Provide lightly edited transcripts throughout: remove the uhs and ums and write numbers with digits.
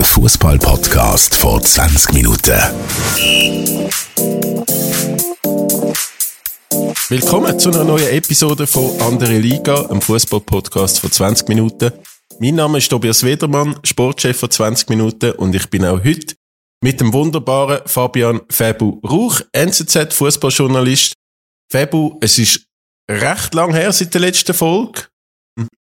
der Fußball-Podcast vor 20 Minuten. Willkommen zu einer neuen Episode von Andere Liga, einem Fußball-Podcast vor 20 Minuten. Mein Name ist Tobias Wedermann, Sportchef von 20 Minuten und ich bin auch heute mit dem wunderbaren Fabian Febu-Rauch, NZZ-Fußballjournalist. Febu, es ist recht lang her seit der letzten Folge.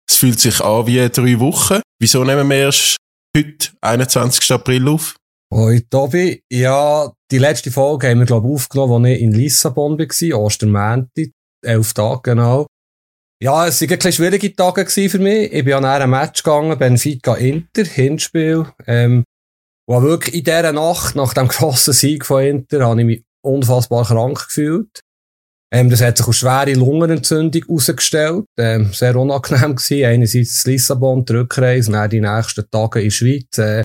Es fühlt sich an wie 3 Wochen. Wieso nehmen wir erst heute, 21. April, auf? Hoi Tobi. Ja, die letzte Folge haben wir, glaube ich, aufgenommen, als ich in Lissabon war, Ostermänti, 11 Tage genau. Ja, es waren ein bisschen schwierige Tage für mich. Ich bin an einem Match gegangen, Benfica Inter, Hinspiel. Und wirklich in dieser Nacht, nach dem grossen Sieg von Inter, habe ich mich unfassbar krank gefühlt. Das hat sich als schwere Lungenentzündung herausgestellt. Sehr unangenehm gewesen. Einerseits in Lissabon, die Rückreise, dann die nächsten Tage in der Schweiz.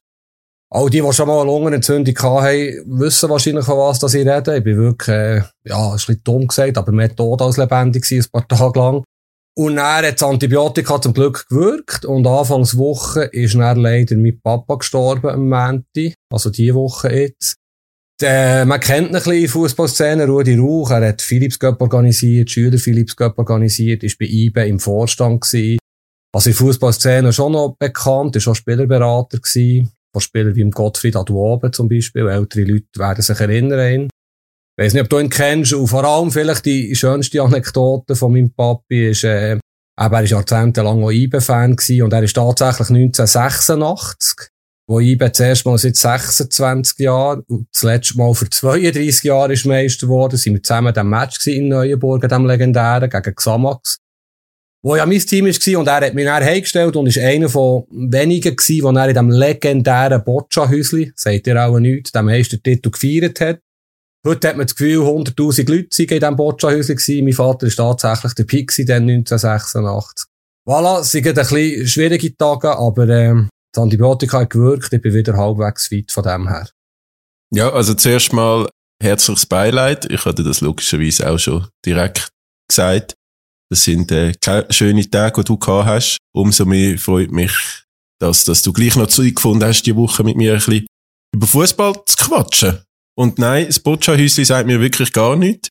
All die schon mal eine Lungenentzündung hatten, wissen wahrscheinlich, von was ich rede. Ich bin wirklich, ja, ein bisschen dumm gesagt, aber mehr tot als lebendig gewesen, ein paar Tage lang. Und dann hat das Antibiotika zum Glück gewirkt. Und Anfangswoche ist dann leider mein Papa gestorben am Montag. Also diese Woche jetzt. Man kennt ihn ein bisschen in der Fußballszene, Rudi Rauch. Er hat Philips Göpp organisiert, Schüler Philips Göpp organisiert, ist bei IBE im Vorstand gewesen. Also in der Fußballszene schon noch bekannt, ist auch Spielerberater gewesen. Von Spielern wie im Gottfried Aduobe zum Beispiel. Ältere Leute werden sich erinnern. Ich weiss nicht, ob du ihn kennst. Und vor allem vielleicht die schönste Anekdote von meinem Papi ist, er war jahrzehntelang auch IBE-Fan gewesen und er ist tatsächlich 1986 wo IBE das erste Mal seit 26 Jahren und das letzte Mal vor 32 Jahren ist Meister geworden, sind wir zusammen in diesem Match in Neuenburg, in diesem legendären, gegen Xamax, wo ja mein Team war und er hat mich dann heimgestellt und ist einer von wenigen gewesen, der in diesem legendären Boccia-Häuschen, sagt ihr auch nichts, den Meistertitel gefeiert hat. Heute hat man das Gefühl, 100'000 Leute waren in diesem Boccia-Häuschen, mein Vater war tatsächlich der Pick dann 1986. Voilà, es sind ein bisschen schwierige Tage, aber das Antibiotika hat gewirkt, ich bin wieder halbwegs weit von dem her. Ja, also zuerst mal herzliches Beileid. Ich hatte das logischerweise auch schon direkt gesagt. Das sind schöne Tage, die du gehabt hast. Umso mehr freut mich, dass du gleich noch Zeit gefunden hast, diese Woche mit mir ein bisschen über Fußball zu quatschen. Und nein, das Boccia-Häuschen sagt mir wirklich gar nichts.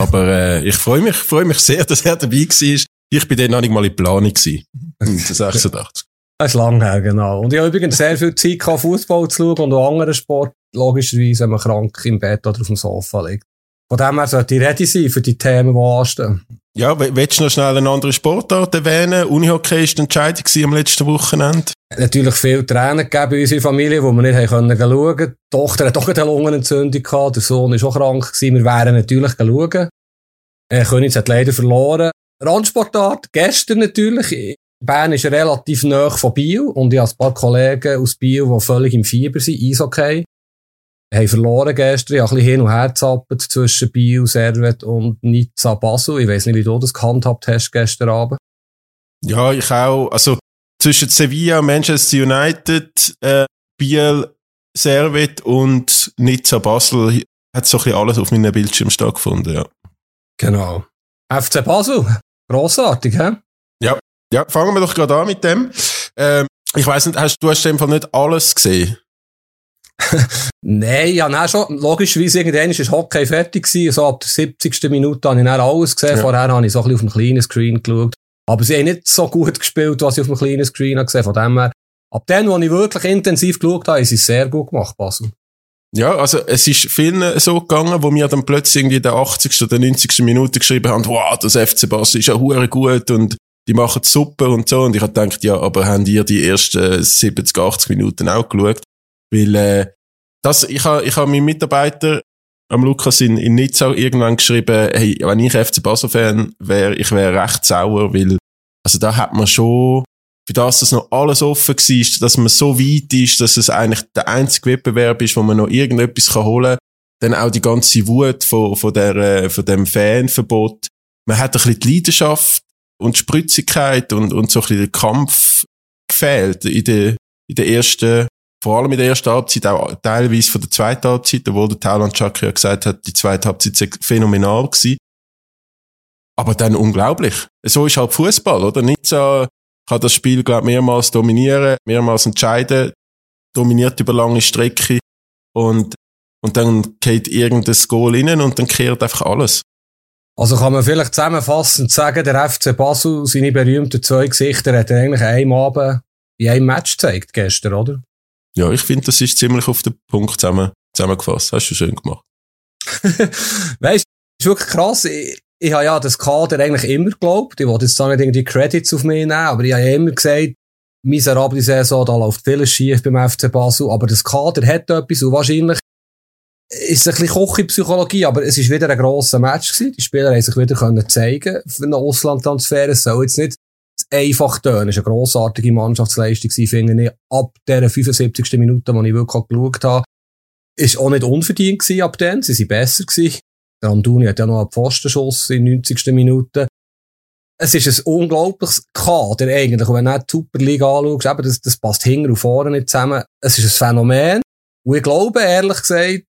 Aber ich freue mich sehr, dass er dabei war. Ich bin dann noch nicht mal in Planung gewesen. 1986. Das ist lang her, genau. Und ich habe übrigens sehr viel Zeit gehabt, Fußball zu schauen und auch anderen Sport, logischerweise, wenn man krank im Bett oder auf dem Sofa liegt. Von dem her sollte ich ready sein für die Themen, die anstehen. Ja, willst du noch schnell eine andere Sportart erwähnen? Unihockey war die Entscheidung am letzten Wochenende. Es hat natürlich viele Tränen gegeben bei unserer Familie, die wir nicht schauen konnten. Die Tochter hat auch eine Lungenentzündung gehabt, der Sohn war auch krank gewesen. Wir wären natürlich schauen. Königs hat leider verloren. Randsportart, gestern natürlich. Bern ist relativ nahe von Biel und ich habe ein paar Kollegen aus Biel, die völlig im Fieber sind, Eishockey. Haben verloren gestern, ich habe ein bisschen hin und her gezappelt zwischen Biel, Servet und Nizza, Basel. Ich weiss nicht, wie du das gehandhabt hast gestern Abend. Ja, ich auch. Also zwischen Sevilla, Manchester United, Biel, Servet und Nizza, Basel hat so ein bisschen alles auf meinem Bildschirm stattgefunden, ja. Genau. FC Basel, grossartig, hä? Ja, fangen wir doch gerade an mit dem. Ich weiss nicht, du hast in dem Fall nicht alles gesehen? Nein, ja, nein, schon. Logischerweise, irgendwann war Hockey fertig gewesen. So ab der 70. Minute habe ich dann alles gesehen. Ja. Vorher habe ich so ein bisschen auf dem kleinen Screen geschaut. Aber sie haben nicht so gut gespielt, was ich auf dem kleinen Screen habe gesehen. Von dem her, ab dem, wo ich wirklich intensiv geschaut habe, ist es sehr gut gemacht, Basel. Ja, also es ist vielen so gegangen, wo mir dann plötzlich irgendwie in der 80. oder 90. Minute geschrieben haben, wow, das FC Basel ist ja hure gut und die machen Suppe und so. Und ich habe gedacht, ja, aber habt ihr die ersten 70, 80 Minuten auch geschaut? Weil, ich hab meinen Mitarbeiter, am Lukas in Nizza irgendwann geschrieben, hey, wenn ich FC Basel-Fan wäre, ich wäre recht sauer, weil, also da hat man schon, für das, dass noch alles offen war, dass man so weit ist, dass es eigentlich der einzige Wettbewerb ist, wo man noch irgendetwas holen kann, dann auch die ganze Wut von dem Fanverbot. Man hat ein bisschen die Leidenschaft und Spritzigkeit und so ein bisschen der Kampf gefehlt in der ersten, vor allem in der ersten Halbzeit, auch teilweise von der zweiten Halbzeit, obwohl der Tauland Chakri ja gesagt hat, die zweite Halbzeit sei phänomenal gewesen. Aber dann unglaublich. So ist halt Fußball, oder? Nizza kann das Spiel, glaube ich, mehrmals dominieren, mehrmals entscheiden. dominiert über lange Strecke und dann geht irgendein Goal rein und dann kehrt einfach alles. Also kann man vielleicht zusammenfassend sagen, der FC Basel, seine berühmten zwei Gesichter, hat er eigentlich einem Abend in einem Match gezeigt gestern, oder? Ja, ich finde, das ist ziemlich auf den Punkt zusammengefasst. Hast du schön gemacht. Weißt du, ist wirklich krass. Ich habe ja das Kader eigentlich immer geglaubt. Ich wollte jetzt da nicht irgendwie Credits auf mich nehmen, aber ich habe ja immer gesagt, miserable Saison, da läuft vieles schief beim FC Basel, aber das Kader hat etwas und wahrscheinlich ist es ein bisschen Kochi-Psychologie, aber es war wieder ein grosser Match gewesen. Die Spieler haben sich wieder können zeigen für einen Auslandtransfer. Es soll jetzt nicht einfach tönen. Es war eine grossartige Mannschaftsleistung, finde ich. Ab der 75. Minute, die ich wirklich geschaut habe, ist auch nicht unverdient gewesen ab dann. Sie waren besser gewesen. Der Amdouni hat ja noch einen Pfostenschuss in der 90. Minute. Es ist ein unglaubliches Kader eigentlich. Und wenn du die Super League anschaust, eben, das passt hinten und vorne nicht zusammen. Es ist ein Phänomen. Und ich glaube, ehrlich gesagt,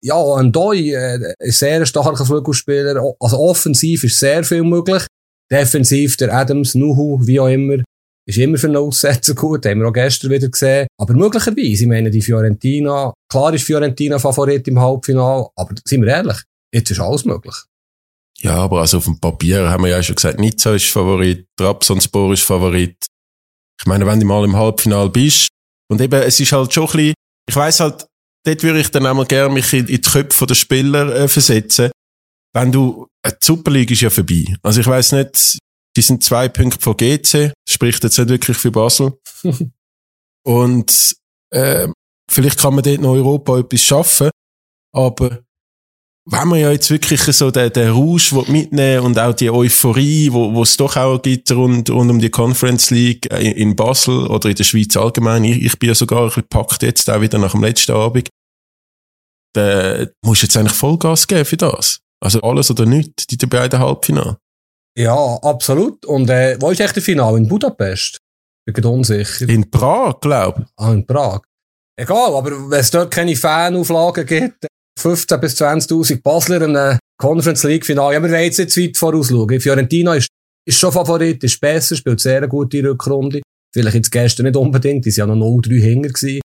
ja, ein Doi ist sehr ein starker Flügelspieler. Also offensiv ist sehr viel möglich. Defensiv, der Adams, Nuhu, wie auch immer, ist immer für einen Aussetzer gut. Haben wir auch gestern wieder gesehen. Aber möglicherweise, ich meine, die Fiorentina, klar ist Fiorentina Favorit im Halbfinale, aber sind wir ehrlich, jetzt ist alles möglich. Ja, aber also auf dem Papier haben wir ja schon gesagt, Nizza ist Favorit, Trabzonspor ist Favorit. Ich meine, wenn du mal im Halbfinale bist, und eben, es ist halt schon ein bisschen, ich weiss halt, dort würde ich dann einmal gerne mich in die Köpfe der Spieler versetzen. Wenn du, die Super League ist ja vorbei. Also ich weiss nicht, die sind 2 Punkte von GC, spricht jetzt nicht wirklich für Basel. Und vielleicht kann man dort in Europa etwas schaffen, aber wenn man ja jetzt wirklich so den Rausch mitnehmen und auch die Euphorie, wo es doch auch gibt rund um die Conference League in Basel oder in der Schweiz allgemein, ich bin ja sogar ein bisschen gepackt jetzt, auch wieder nach dem letzten Abend, dann musst du jetzt eigentlich Vollgas geben für das. Also alles oder nichts, die beiden Halbfinale. Ja, absolut. Und wo ist echt das Finale? In Budapest? Ich bin unsicher. In Prag, glaube ich. Ah, in Prag. Egal, aber wenn es dort keine Fanauflagen gibt, 15.000 bis 20.000 Basler in einem Conference League Finale. Ja, wir wollen jetzt nicht zu weit vorausschauen. Fiorentina ist schon Favorit, ist besser, spielt sehr eine gute Rückrunde. Vielleicht jetzt gestern nicht unbedingt, die sind ja noch 0-3 hinter gewesen.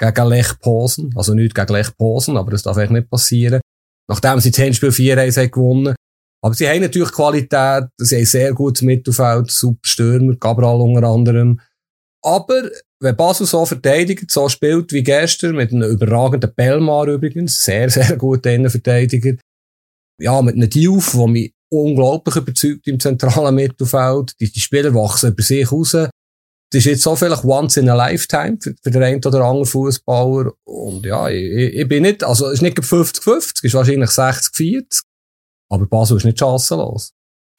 Gegen Lech Posen. Also nicht gegen Lech Posen, aber das darf eigentlich nicht passieren. Nachdem sie das Hinspiel 4-1 gewonnen. Aber sie haben natürlich Qualität, sie haben sehr gutes Mittelfeld, super Stürmer, Cabral unter anderem. Aber wenn Basel so verteidigt, so spielt wie gestern, mit einem überragenden Belmar übrigens, sehr, sehr guter Innenverteidiger. Ja, mit einem Diouf, der mich unglaublich überzeugt im zentralen Mittelfeld. Die Spieler wachsen über sich raus. Das ist jetzt so vielleicht once in a lifetime für den einen oder anderen Fußballer. Und ja, ich bin nicht, also es ist nicht 50-50, ist wahrscheinlich 60-40. Aber Basel ist nicht chancenlos.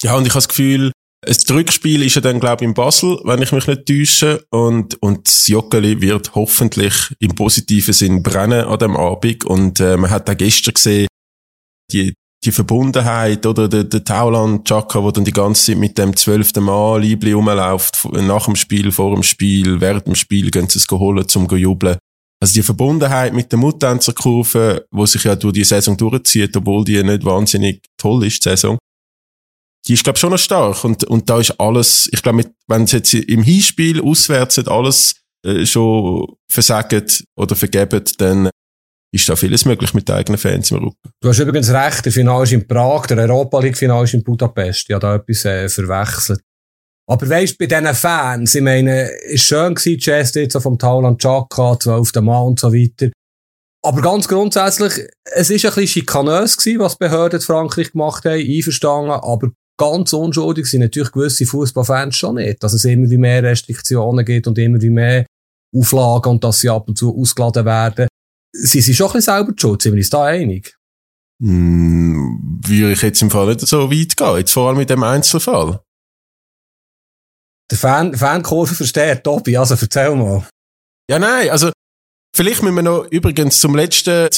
Ja, und ich habe das Gefühl, das Rückspiel ist ja dann, glaube ich, in Basel, wenn ich mich nicht täusche. Und das Joggeli wird hoffentlich im positiven Sinn brennen an diesem Abend. Und man hat auch gestern gesehen, die Verbundenheit, oder der Tauland Xhaka, der dann die ganze Zeit mit dem 12. Mann Liebli rumläuft, nach dem Spiel, vor dem Spiel, während dem Spiel, gehen sie es holen, zum zu jubeln. Also die Verbundenheit mit der Muttänzerkurve, die sich ja durch die Saison durchzieht, obwohl die nicht wahnsinnig toll ist, die Saison, die ist, glaube ich, schon noch stark. Und da ist alles, ich glaube, wenn es jetzt im Hinspiel auswärts nicht alles schon versagt oder vergeben, dann ist da vieles möglich mit den eigenen Fans im Rücken. Du hast übrigens recht, der Finale ist in Prag, der Europa League Finale ist in Budapest. Ich habe da etwas verwechselt. Aber weisst, bei diesen Fans, ich meine, es war schön gewesen, die Geste jetzt so vom Tauland Xhaka, 12. Mann und so weiter. Aber ganz grundsätzlich, es ist ein bisschen schikanös gewesen, was die Behörden in Frankreich gemacht haben, einverstanden, aber ganz unschuldig sind natürlich gewisse Fußballfans schon nicht, dass es immer wie mehr Restriktionen gibt und immer wie mehr Auflagen und dass sie ab und zu ausgeladen werden. Sie sind schon ein bisschen selber schuld, sind wir uns da einig? Würde ich jetzt im Fall nicht so weit gehen, jetzt vor allem mit dem Einzelfall. Der Fankurve versteht, Tobi, also erzähl mal. Ja, nein, also vielleicht müssen wir noch übrigens zum letzten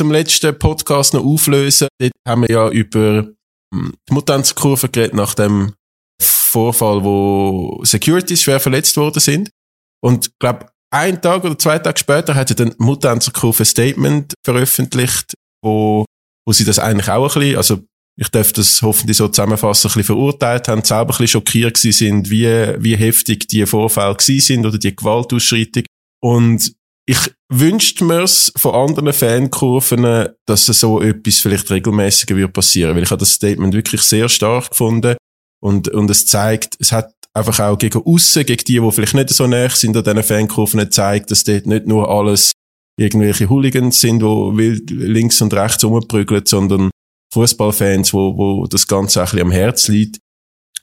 Podcast noch auflösen. Dort haben wir ja über die Mutanzkurve geredet nach dem Vorfall, wo Securities schwer verletzt worden sind. Und ich glaube, einen Tag oder 2 Tage später hat dann die Mutanzkurve ein Statement veröffentlicht, wo sie das eigentlich auch ein bisschen, also ich darf das hoffentlich so zusammenfassen, ein bisschen verurteilt haben, selber ein bisschen schockiert gewesen sind, wie heftig die Vorfälle gewesen sind oder die Gewaltausschreitung. Und Ich wünschte mir es von anderen Fankurven, dass so etwas vielleicht regelmäßiger wird passieren, weil ich habe das Statement wirklich sehr stark gefunden und es zeigt, es hat einfach auch gegen aussen, gegen die vielleicht nicht so nah sind an diesen Fankurven, zeigt, dass dort nicht nur alles irgendwelche Hooligans sind, die wild links und rechts rumprügeln, sondern Fußballfans, wo das Ganze ein bisschen am Herz liegt.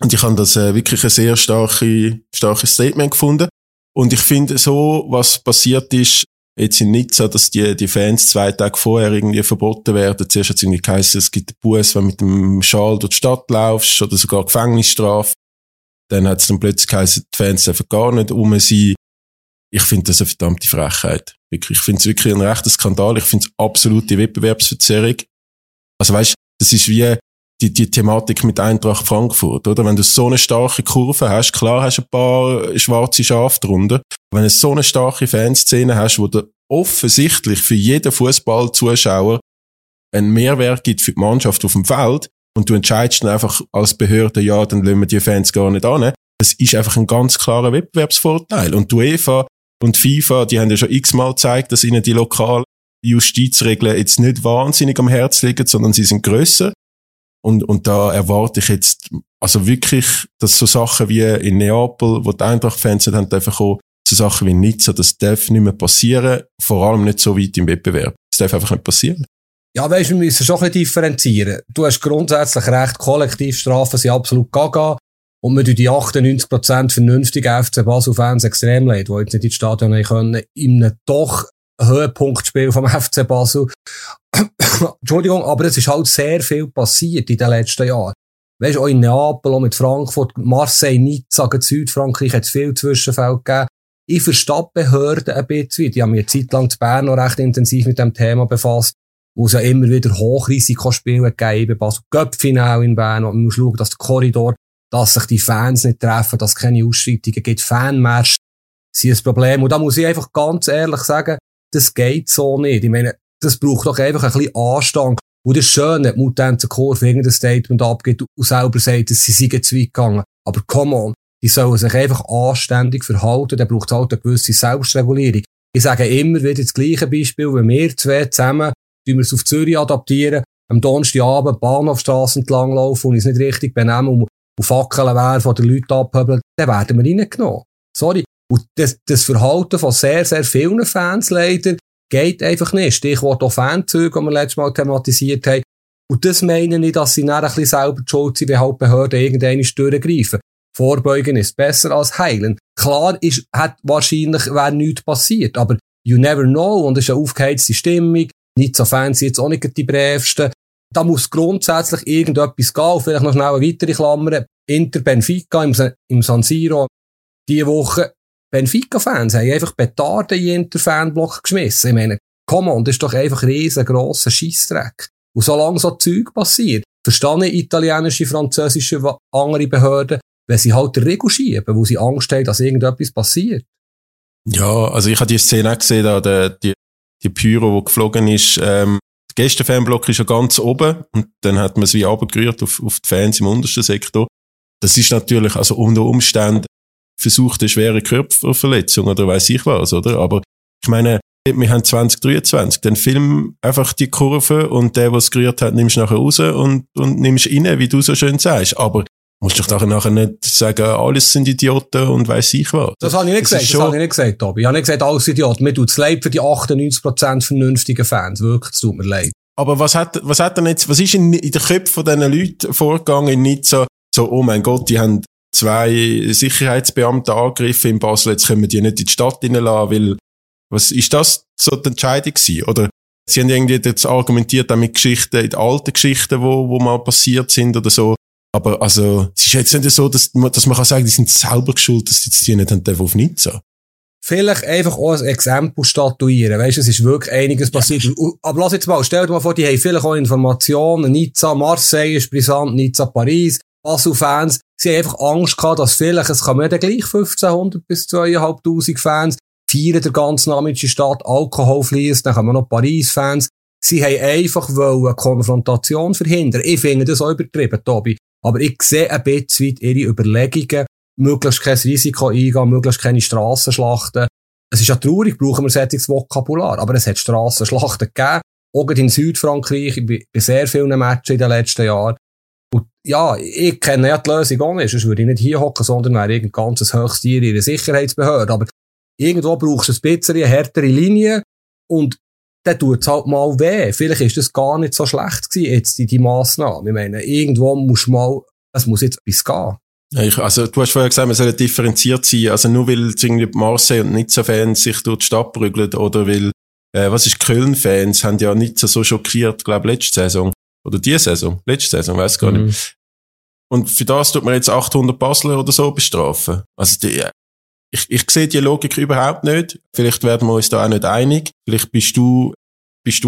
Und ich habe das wirklich ein sehr starkes Statement gefunden. Und ich finde so, was passiert ist jetzt in Nizza, dass die Fans 2 Tage vorher irgendwie verboten werden. Zuerst hat es irgendwie geheißen, es gibt einen Buss, wenn du mit dem Schal durch die Stadt laufst oder sogar Gefängnisstrafe. Dann hat es dann plötzlich geheißen, die Fans dürfen gar nicht rum sein. Ich finde das eine verdammte Frechheit. Wirklich. Ich finde es wirklich ein rechter Skandal. Ich finde es absolute Wettbewerbsverzerrung. Also weisst, das ist wie die Thematik mit Eintracht Frankfurt, oder? Wenn du so eine starke Kurve hast, klar hast du ein paar schwarze Schafe drunter. Wenn du so eine starke Fanszene hast, wo du offensichtlich für jeden Fußballzuschauer einen Mehrwert gibt für die Mannschaft auf dem Feld und du entscheidest dann einfach als Behörde, ja, dann lassen wir die Fans gar nicht an. Das ist einfach ein ganz klarer Wettbewerbsvorteil. Und die UEFA und FIFA, die haben ja schon x-mal gezeigt, dass ihnen die lokalen Justizregeln jetzt nicht wahnsinnig am Herzen liegen, sondern sie sind grösser. Und da erwarte ich jetzt, also wirklich, dass so Sachen wie in Neapel, wo die Eintracht-Fans nicht haben dürfen kommen, so Sachen wie in Nizza, das darf nicht mehr passieren, vor allem nicht so weit im Wettbewerb. Das darf einfach nicht passieren. Ja, weisst, wir müssen schon ein bisschen differenzieren. Du hast grundsätzlich recht, Kollektivstrafen sind absolut gaga. Und wir tun die 98% vernünftigen FC Basel-Fans extrem leid, die jetzt nicht ins Stadion haben können, in einem doch Höhepunktspiel vom FC Basel. Entschuldigung, aber es ist halt sehr viel passiert in den letzten Jahren. Weisst, auch in Neapel, auch mit Frankfurt, Marseille, Nizza, Südfrankreich hat es viel Zwischenfälle gegeben. Ich verstehe Behörden ein bisschen. Die haben mich eine Zeit lang in Bern noch recht intensiv mit dem Thema befasst, wo es ja immer wieder Hochrisikospiele gegeben hat. Göpp-Finale in Bern, und man muss schauen, dass der Korridor, dass sich die Fans nicht treffen, dass es keine Ausschreitungen gibt, Fanmärsche sind ein Problem. Und da muss ich einfach ganz ehrlich sagen, das geht so nicht. Ich meine, das braucht doch einfach ein bisschen Anstand. Und das Schöne, die Mutantenkurve irgendein Statement abgibt und selber sagt, dass sie seien zu weit gegangen. Aber come on, die sollen sich einfach anständig verhalten, dann braucht es halt eine gewisse Selbstregulierung. Ich sage immer wieder das gleiche Beispiel, wenn wir zwei zusammen, die wir es auf Zürich adaptieren, am Donnerstagabend Bahnhofstrasse entlang laufen und uns nicht richtig benehmen und Fackeln werfen oder Leute abhöbeln, dann werden wir reingenommen. Sorry. Und das Verhalten von sehr, sehr vielen Fans leider geht einfach nicht. Stichwort auch Fanzüge, die wir letztes Mal thematisiert haben. Und das meine ich, dass sie dann ein bisschen selber die Schuld sind, wenn halt Behörden irgendeine Störe greifen. Vorbeugen ist besser als heilen. Klar ist, hat wahrscheinlich wäre nichts passiert, aber you never know. Und es ist eine aufgeheizte Stimmung. Nizza-Fans sind jetzt auch nicht die brävsten. Da muss grundsätzlich irgendetwas gehen. Und vielleicht noch schnell eine weitere Klammer. Inter Benfica im San Siro diese Woche. Benfica-Fans haben einfach Petarden in den Inter-Fanblock geschmissen. Ich meine, come on, das ist doch einfach riesengroßer Scheissdreck. Und solange so Zeug passiert, verstehe ich italienische, französische, andere Behörden, wenn sie halt den Regel schieben, wo sie Angst haben, dass irgendetwas passiert. Ja, also ich habe die Szene auch gesehen, da die Pyro, die geflogen ist. Der Gäste-Fanblock ist ja ganz oben und dann hat man es wie runtergerührt auf die Fans im untersten Sektor. Das ist natürlich, also unter Umständen, versucht eine schwere Körperverletzung oder weiss ich was, oder? Aber ich meine, wir haben 2023, dann film einfach die Kurve und der es gerührt hat, nimmst du nachher raus und nimmst rein, wie du so schön sagst. Aber musst du doch nachher nicht sagen, alles sind Idioten und weiss ich was. Das habe ich nicht gesagt, Tobi. Ich habe nicht gesagt, alles Idioten. Mir tut es leid für die 98% vernünftigen Fans. Wirklich, es tut mir leid. Aber was hat denn jetzt, was ist in den Köpfen von diesen Leuten vorgegangen in Nizza? So, oh mein Gott, die haben 2 Sicherheitsbeamte angegriffen in Basel, jetzt können wir die nicht in die Stadt reinlassen, weil, was ist das so die Entscheidung gewesen? Oder sie haben irgendwie jetzt argumentiert auch mit Geschichten, in alten Geschichten, wo mal passiert sind oder so. Aber also, es ist jetzt nicht so, dass man kann sagen, die sind selber schuld, dass jetzt die nicht auf Nizza. Vielleicht einfach auch ein Exempel statuieren. Weisst, es ist wirklich einiges passiert. Aber lass jetzt mal, stell dir mal vor, die haben vielleicht auch Informationen. Nizza, Marseille ist brisant, Nizza, Paris. Basel-Fans, sie haben einfach Angst gehabt, dass vielleicht, es kommen ja dann gleich 1500 bis 2500 Fans, feiern den ganzen Namen in die Stadt, Alkohol fließt, dann kommen noch Paris-Fans. Sie haben einfach wollen Konfrontation verhindern. Ich finde das auch übertrieben, Tobi. Aber ich sehe ein bisschen ihre Überlegungen, möglichst kein Risiko eingehen, möglichst keine Strassenschlachten. Es ist ja traurig, brauchen wir solches Vokabular, aber es hat Strassenschlachten gegeben, auch in Südfrankreich, bei sehr vielen Matchen in den letzten Jahren. Und ja, ich kenne ja die Lösung auch nicht, sonst würde ich nicht hier hocken, sondern wäre irgendein ganzes Höchsttier in der Sicherheitsbehörde. Aber irgendwo brauchst du ein bisschen eine härtere Linie und dann tut es halt mal weh. Vielleicht ist das gar nicht so schlecht gewesen, jetzt die Massnahme. Ich meine, irgendwo musst du mal, es muss jetzt etwas gehen. Also, du hast vorher gesagt, man soll differenziert sein. Also, nur weil irgendwie Marseille und Nizza-Fans sich durch die Stadt prügeln oder weil, was ist, Köln-Fans haben ja Nizza so schockiert, glaube ich, letzte Saison, weiss gar nicht. Und für das tut man jetzt 800 Basler oder so bestrafen. Also, ich sehe die Logik überhaupt nicht. Vielleicht werden wir uns da auch nicht einig. Vielleicht bist du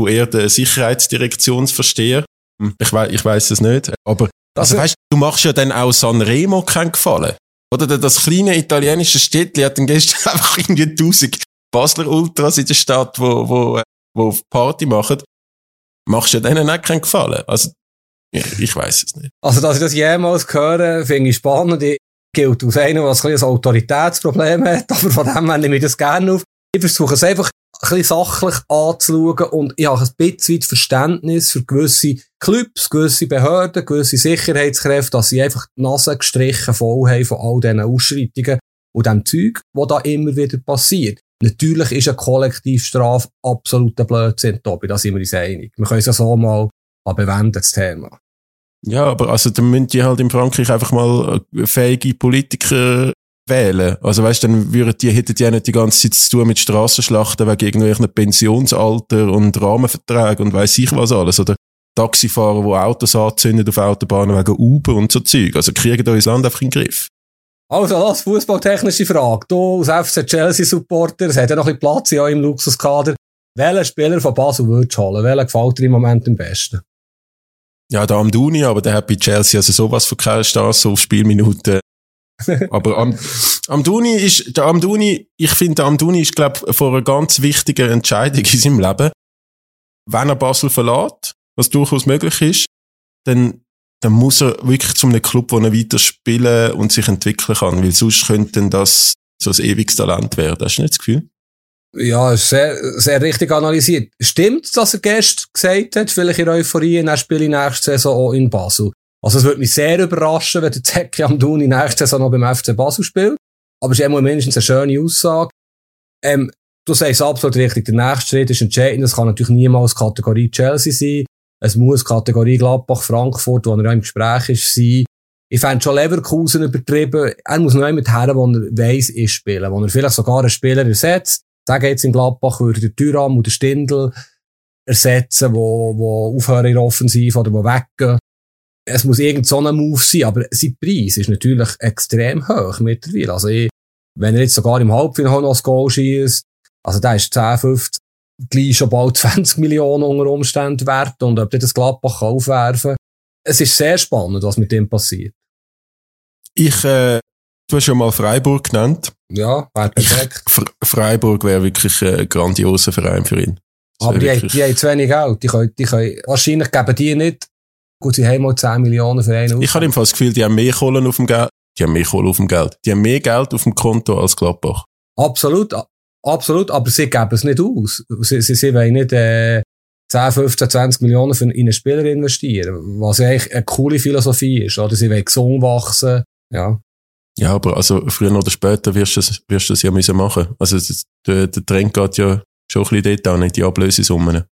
eher der Sicherheitsdirektionsversteher. Ich weiss es nicht. Aber, also weißt du, machst ja dann auch Sanremo keinen Gefallen. Oder das kleine italienische Städtchen hat dann gestern einfach irgendwie 1000 Basler Ultras in der Stadt, wo Party machen. Machst ja denen auch keinen Gefallen. Also, ich weiss es nicht. Also, dass ich das jemals höre, finde ich spannend. Ich gilt aus einem, was ein Autoritätsproblem hat, aber von dem wende ich mir das gerne auf. Ich versuche es einfach ein bisschen sachlich anzuschauen und ich habe ein bisschen Verständnis für gewisse Clubs, gewisse Behörden, gewisse Sicherheitskräfte, dass sie einfach die Nase gestrichen voll haben von all diesen Ausschreitungen und dem Zeug, was da immer wieder passiert. Natürlich ist eine Kollektivstrafe absoluter Blödsinn, Tobi, da sind wir uns einig. Wir können es ja so mal bewenden, das Thema. Ja, aber also dann müssen die halt in Frankreich einfach mal fähige Politiker wählen. Also weißt, dann hätten die ja nicht die ganze Zeit zu tun mit Strassenschlachten wegen irgendwelchen Pensionsalter und Rahmenverträgen und weiss ich was alles. Oder Taxifahrer, die Autos anzünden auf Autobahnen wegen Uber und so Zeug. Also kriegen da das Land einfach in den Griff. Also das fußballtechnische Frage. Du als FC Chelsea-Supporter, es hat ja noch ein bisschen Platz in eurem Luxuskader. Welchen Spieler von Basel würdest du holen? Welchen gefällt dir im Moment am besten? Ja, der Amdouni, aber der hat bei Chelsea also sowas von keine Chance auf Spielminuten. Aber ich finde, der Amdouni ist, glaub, vor einer ganz wichtigen Entscheidung in seinem Leben. Wenn er Basel verlässt, was durchaus möglich ist, dann muss er wirklich zu einem Club, wo er weiterspielen und sich entwickeln kann, weil sonst könnte das so ein ewiges Talent werden. Hast du nicht das Gefühl? Ja, sehr, sehr richtig analysiert. Stimmt, dass er gestern gesagt hat, vielleicht in Euphorie, und er spiele nächste Saison auch in Basel. Also es würde mich sehr überraschen, wenn der Zeki Amdouni nächste Saison noch beim FC Basel spielt. Aber es ist immer mindestens eine schöne Aussage. Du sagst absolut richtig, der nächste Schritt ist entscheidend. Es kann natürlich niemals Kategorie Chelsea sein. Es muss Kategorie Gladbach, Frankfurt, wo er auch im Gespräch ist, sein. Ich fände schon Leverkusen übertrieben. Er muss noch jemand her, wo er weiss, ist spielen. Wo er vielleicht sogar einen Spieler ersetzt. Sagen jetzt in Gladbach würde der Thuram oder Stindl ersetzen, wo aufhören in der Offensive oder wo weggehen. Es muss irgend so ein Move sein, aber sein Preis ist natürlich extrem hoch mittlerweile. Also wenn er jetzt sogar im Halbfinale noch ein Goal schiesst, also der ist 10, 15, gleich schon bald 20 Millionen unter Umständen wert und ob der das Gladbach aufwerfen kann. Es ist sehr spannend, was mit dem passiert. Du hast ja mal Freiburg genannt. Ja, wäre perfekt. Freiburg wäre wirklich ein grandioser Verein für ihn. Das aber die haben zu wenig Geld. Wahrscheinlich geben die nicht. Gut, sie haben mal 10 Millionen für einen. Ich habe im Fall das Gefühl, die haben mehr Kohle auf dem Geld. Die haben mehr Geld auf dem Konto als Gladbach. Absolut. Aber sie geben es nicht aus. Sie wollen nicht 10, 15, 20 Millionen in einen Spieler investieren. Was eigentlich eine coole Philosophie ist. Oder sie wollen gesund wachsen. Ja. Ja, aber also früher oder später wirst du es ja müssen machen. Also der Trend geht ja schon ein bisschen dort an, in die Ablösesummen.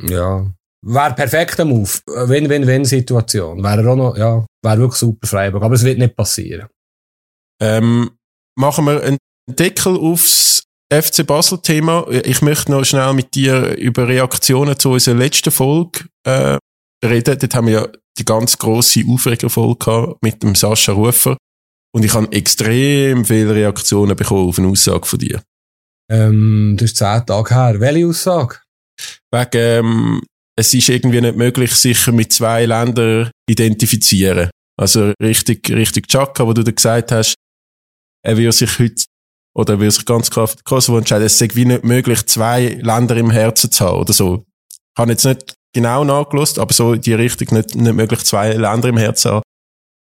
Ja, wäre perfekter Move. Win-Win-Win-Situation. Wäre wirklich super Freiburg, aber es wird nicht passieren. Machen wir einen Deckel aufs FC Basel-Thema. Ich möchte noch schnell mit dir über Reaktionen zu unserer letzten Folge reden. Dort haben wir ja die ganz grosse Aufregerfolge gehabt mit dem Sascha Ruefer. Und ich habe extrem viele Reaktionen bekommen auf eine Aussage von dir. Das ist 10 Tage her. Welche Aussage? Wegen, es ist irgendwie nicht möglich, sich mit 2 Ländern identifizieren. Also richtig Xhaka, wo du da gesagt hast, er würde sich ganz klar für den Kosovo entscheiden, es sei wie nicht möglich, 2 Länder im Herzen zu haben oder so. Ich habe jetzt nicht genau nachgelost, aber so in die Richtung nicht möglich, 2 Länder im Herzen zu haben.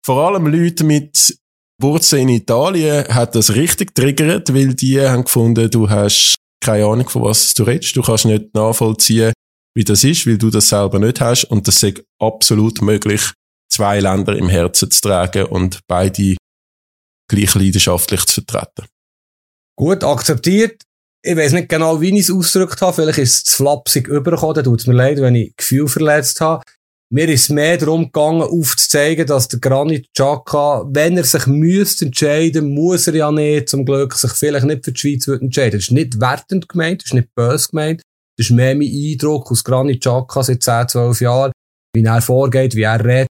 Vor allem Leute mit Wurzeln in Italien hat das richtig triggert, weil die haben gefunden, du hast keine Ahnung, von was du redest. Du kannst nicht nachvollziehen, wie das ist, weil du das selber nicht hast. Und das ist absolut möglich, zwei Länder im Herzen zu tragen und beide gleich leidenschaftlich zu vertreten. Gut, akzeptiert. Ich weiss nicht genau, wie ich es ausgedrückt habe. Vielleicht ist es zu flapsig rübergekommen. Dann tut es mir leid, wenn ich Gefühl verletzt habe. Mir ist es mehr darum gegangen, aufzuzeigen, dass der Granit Xhaka, wenn er sich entscheiden müsste, muss er ja nicht, zum Glück, sich vielleicht nicht für die Schweiz entscheiden. Das ist nicht wertend gemeint, das ist nicht böse gemeint. Das ist mehr mein Eindruck aus Granit Xhaka seit 10, 12 Jahren, wie er vorgeht, wie er redet.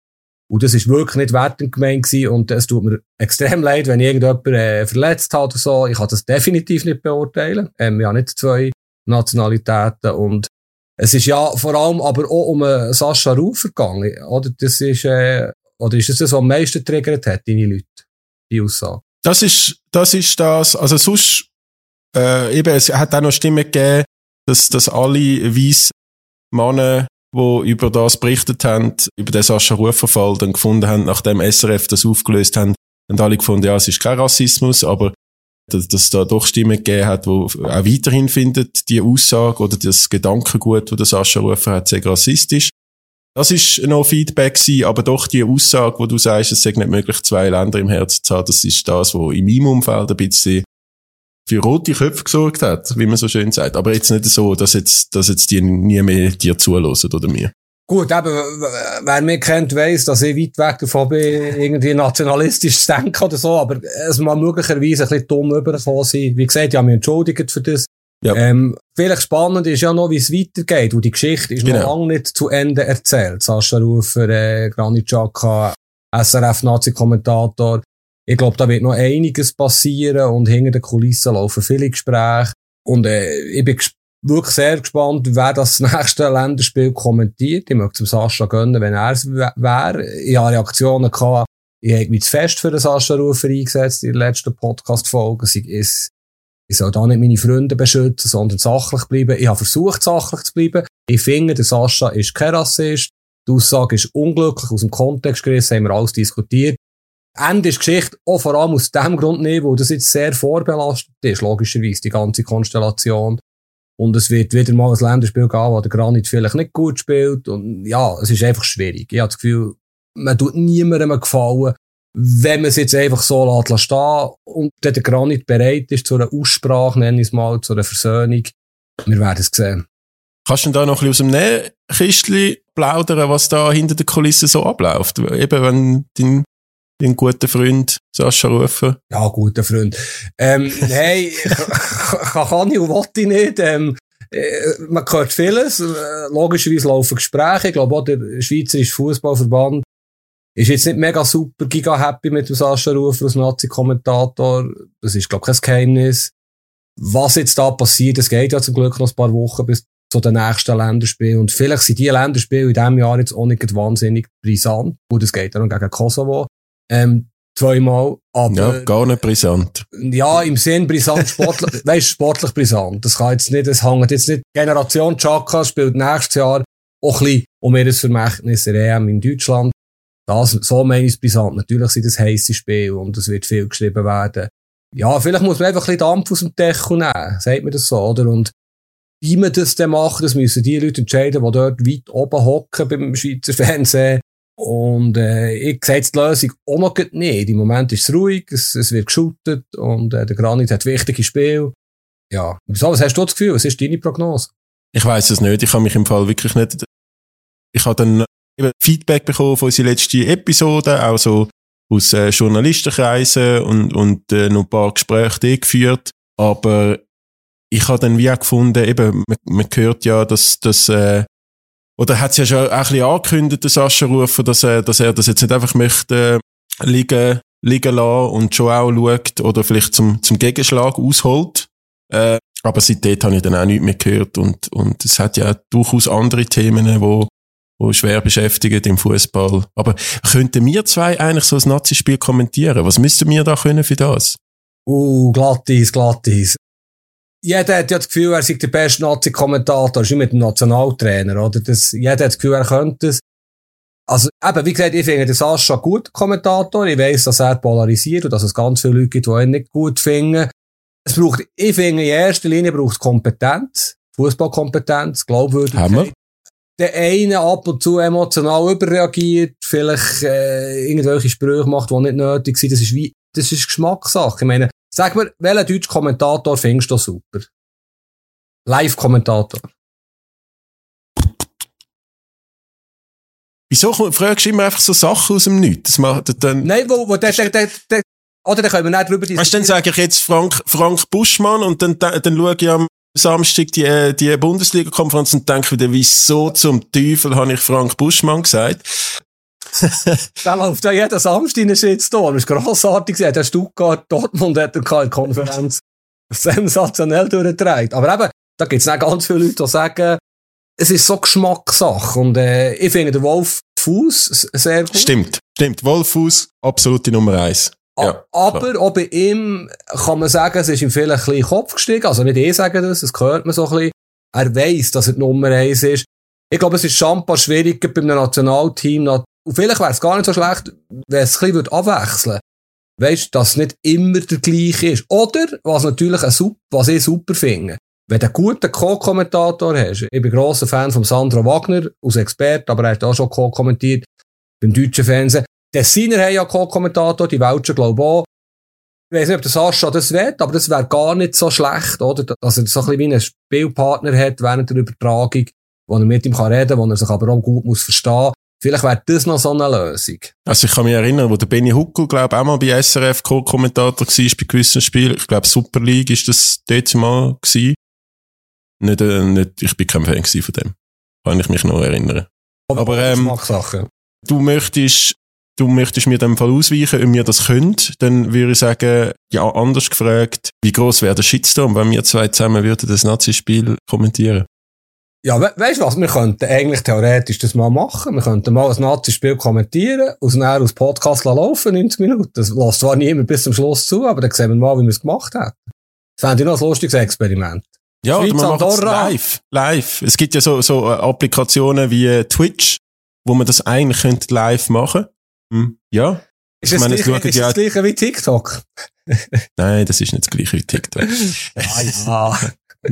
Und das ist wirklich nicht wertend gemeint gewesen. Und es tut mir extrem leid, wenn irgendjemand verletzt hat oder so. Ich kann das definitiv nicht beurteilen. Wir haben nicht zwei Nationalitäten. Und es ist ja vor allem aber auch um Sascha Ruefer gegangen. Oder das ist, oder ist es das, was am meisten getriggert hat, deine Leute, die Aussage? Das ist das. Also sonst, eben, es hat auch noch Stimmen gegeben, dass alle weissen Männer, die über das berichtet haben, über den Sascha Ruefer-Fall, dann gefunden haben, nachdem SRF das aufgelöst haben, haben alle gefunden, ja, es ist kein Rassismus, aber dass es da doch Stimmen gegeben hat, die auch weiterhin findet, die Aussage oder das Gedankengut, das der Sascha Ruefer hat, sei rassistisch. Das ist noch Feedback gewesen, aber doch die Aussage, wo du sagst, es sei nicht möglich, zwei Länder im Herzen zu haben, das ist das, was in meinem Umfeld ein bisschen für rote Köpfe gesorgt hat, wie man so schön sagt. Aber jetzt nicht so, dass jetzt die nie mehr dir zuhören oder mir. Gut, eben, wer mich kennt, weiss, dass ich weit weg davon bin, irgendwie nationalistisch zu denken oder so, aber es mag möglicherweise ein bisschen dumm rübergekommen sein. Wie gesagt, ich habe mich entschuldigt für das. Ja. Vielleicht spannend ist ja noch, wie es weitergeht, und die Geschichte ist noch lange nicht zu Ende erzählt. Sascha Ruefer, Granit Xhaka, SRF-Nazi-Kommentator. Ich glaube, da wird noch einiges passieren und hinter den Kulissen laufen viele Gespräche. Und ich bin wirklich sehr gespannt, wer das nächste Länderspiel kommentiert. Ich möchte zum Sascha gönnen, wenn er es wäre. Ich habe Reaktionen gehabt. Ich habe mich zu fest für den Sascha Ruefer eingesetzt in der letzten Podcast-Folge. Ich soll da nicht meine Freunde beschützen, sondern sachlich bleiben. Ich habe versucht, sachlich zu bleiben. Ich finde, der Sascha ist kein Rassist. Die Aussage ist unglücklich. Aus dem Kontext gerissen haben wir alles diskutiert. Ende ist Geschichte auch vor allem aus dem Grund nicht, weil das jetzt sehr vorbelastet ist, logischerweise, die ganze Konstellation. Und es wird wieder mal ein Länderspiel geben, wo der Granit vielleicht nicht gut spielt. Und ja, es ist einfach schwierig. Ich habe das Gefühl, man tut niemandem gefallen, wenn man es jetzt einfach so lässt stehen und der Granit bereit ist zu einer Aussprache, nenne ich es mal, zu einer Versöhnung. Wir werden es sehen. Kannst du da noch ein bisschen aus dem Nähkistchen plaudern, was da hinter der Kulisse so abläuft? Eben, wenn dein guter Freund Sascha Ruefer. Ja, guter Freund. Nein, kann ich und wollte ich nicht. Man hört vieles. Logischerweise laufen Gespräche. Ich glaube, auch der Schweizerische Fußballverband ist jetzt nicht mega super giga happy mit dem Sascha Ruefer als Nazi-Kommentator. Das ist, glaube ich, kein Geheimnis. Was jetzt da passiert, es geht ja zum Glück noch ein paar Wochen bis zu den nächsten Länderspielen. Und vielleicht sind die Länderspiele in diesem Jahr jetzt auch nicht wahnsinnig brisant. Gut, es geht ja noch gegen Kosovo. Zweimal, aber... Ja, gar nicht brisant. Ja, im Sinn brisant, sportlich, weißt, sportlich brisant. Das kann jetzt nicht, das hängt jetzt nicht. Generation Xhaka spielt nächstes Jahr auch ein bisschen um ihr Vermächtnis der EM in Deutschland. Das, so meine ich es brisant. Natürlich sind das heisse Spiele und es wird viel geschrieben werden. Ja, vielleicht muss man einfach ein bisschen Dampf aus dem Deckel nehmen. Sagt man das so, oder? Und wie man das dann macht, das müssen die Leute entscheiden, die dort weit oben hocken beim Schweizer Fernsehen. Und ich sehe jetzt die Lösung auch noch nicht. Im Moment ist es ruhig, es wird geshootet und der Granit hat wichtige Spiele. Ja, so, was hast du das Gefühl? Was ist deine Prognose? Ich weiss es nicht, ich habe mich im Fall wirklich nicht... Ich habe dann eben Feedback bekommen von unserer letzten Episode, auch so aus Journalistenkreisen und noch ein paar Gespräche geführt, aber ich habe dann wie auch gefunden, eben, man hört ja, dass oder hat es ja schon ein bisschen angekündigt, der Sascha Ruefer, dass er das jetzt nicht einfach möchte liegen lassen und schon auch schaut oder vielleicht zum Gegenschlag ausholt. Aber seitdem habe ich dann auch nichts mehr gehört und es hat ja auch durchaus andere Themen, die schwer beschäftigen im Fußball. Aber könnten wir zwei eigentlich so ein Nazi-Spiel kommentieren? Was müssten wir da können für das? Glattis. Jeder hat ja das Gefühl, er sei der beste Nazi-Kommentator. Das ist wie mit dem Nationaltrainer, oder? Jeder hat das Gefühl, er könnte es. Also, eben, wie gesagt, ich finde den Sascha gut, Kommentator. Ich weiss, dass er polarisiert und dass es ganz viele Leute gibt, die ihn nicht gut finden. Es braucht, ich finde, in erster Linie braucht Kompetenz. Fußballkompetenz, Glaubwürdigkeit. Haben wir. Der eine ab und zu emotional überreagiert, vielleicht, irgendwelche Sprüche macht, die nicht nötig sind. Das ist wie, das ist Geschmackssache. Ich meine, sag mir, welchen deutschen Kommentator findest du super? Live-Kommentator. Wieso fragst du immer einfach so Sachen aus dem Nichts? Nein, wo der, oder dann können wir nicht drüber diskutieren. Weißt du, dann sage ich jetzt Frank Buschmann und dann schaue ich am Samstag die Bundesliga-Konferenz und denke wieder, wieso zum Teufel habe ich Frank Buschmann gesagt? Der läuft ja jeden Samstag in den Shitstorm. Das war grossartig. Der Stuttgart, Dortmund hat keine Konferenz sensationell durchgetragen. Aber eben, da gibt es auch ganz viele Leute, die sagen, es ist so Geschmackssache. Und ich finde den Wolf Fuß sehr gut. Stimmt. Wolf Fuß, absolute Nummer 1. Ja, aber auch bei ihm kann man sagen, es ist ihm vielleicht ein bisschen in den Kopf gestiegen. Also nicht ich sage das hört man so ein bisschen. Er weiss, dass er die Nummer 1 ist. Ich glaube, es ist schon ein paar schwieriger bei einem Nationalteam. Und vielleicht wäre es gar nicht so schlecht, wenn es ein bisschen abwechseln würde. Weisst du, dass es nicht immer der gleiche ist. Oder, was natürlich was ich super finde, wenn du einen guten Co-Kommentator hast. Ich bin grosser Fan von Sandro Wagner, als Experte, aber er hat auch schon co-kommentiert beim deutschen Fernsehen. Designer haben ja Co-Kommentator, die Welschen glaube ich auch. Ich weiss nicht, ob der Sascha das will, aber das wäre gar nicht so schlecht, oder? Dass er so ein bisschen wie einen Spielpartner hat während der Übertragung, wo er mit ihm reden kann, wo er sich aber auch gut muss verstehen. Vielleicht wäre das noch so eine Lösung. Also ich kann mich erinnern, wo der Benny Huckel, glaube ich, auch mal bei SRF Co-Kommentator war bei gewissen Spielen. Ich glaube, Super League war das dort mal. Nicht, ich bin kein Fan von dem. Kann ich mich noch erinnern. Aber du möchtest mir dem Fall ausweichen, ob wir das können, dann würde ich sagen, ja, anders gefragt, wie gross wäre der Shitstorm, wenn wir zwei zusammen würden das Nazi-Spiel kommentieren? Ja, weisst du was? Wir könnten eigentlich theoretisch das mal machen. Wir könnten mal ein Nazi-Spiel kommentieren, aus näher aus Podcast laufen, 90 Minuten. Das lässt zwar niemand bis zum Schluss zu, aber dann sehen wir mal, wie wir es gemacht haben. Das fände ich noch ein lustiges Experiment. Ja, Schweiz, oder man macht es live. Es gibt ja so Applikationen wie Twitch, wo man das eigentlich könnte live machen. Ja. Ist das das gleiche wie TikTok? Nein, das ist nicht das gleiche wie TikTok. Ah, ja.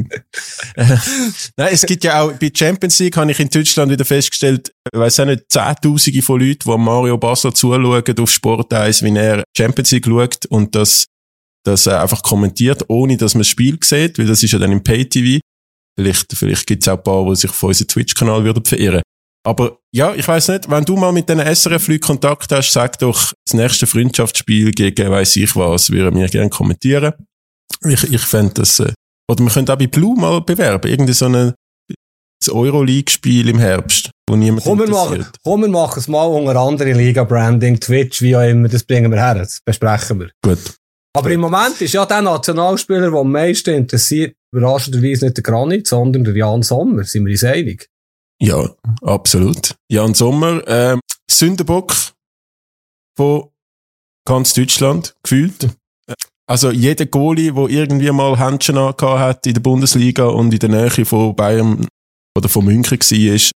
Nein, es gibt ja auch, bei Champions League habe ich in Deutschland wieder festgestellt, ich weiss auch nicht, 10'000 von Leuten, die Mario Basler zuschauen auf Sport 1, wie er Champions League schaut und das einfach kommentiert, ohne dass man das Spiel sieht, weil das ist ja dann im Pay-TV. Vielleicht gibt es auch ein paar, die sich auf unseren Twitch-Kanal würden verirren. Aber ja, ich weiss nicht, wenn du mal mit diesen SRF-Leuten Kontakt hast, sag doch, das nächste Freundschaftsspiel gegen weiss ich was, würden wir gerne kommentieren. Ich fände das... Oder wir können auch bei Blue mal bewerben, irgendwie so ein Euroleague-Spiel im Herbst, wo niemand interessiert. Komm, wir machen es mal unter anderem Liga-Branding, Twitch, wie auch immer, das bringen wir her, das besprechen wir. Gut. Aber im Moment ist ja der Nationalspieler, der am meisten interessiert, überraschenderweise nicht der Granit, sondern der Yann Sommer, sind wir uns einig? Ja, absolut. Yann Sommer, Sündenbock von ganz Deutschland, gefühlt. Also jeder Goalie, der irgendwie mal Händchen angehabt hat in der Bundesliga und in der Nähe von Bayern oder von München war,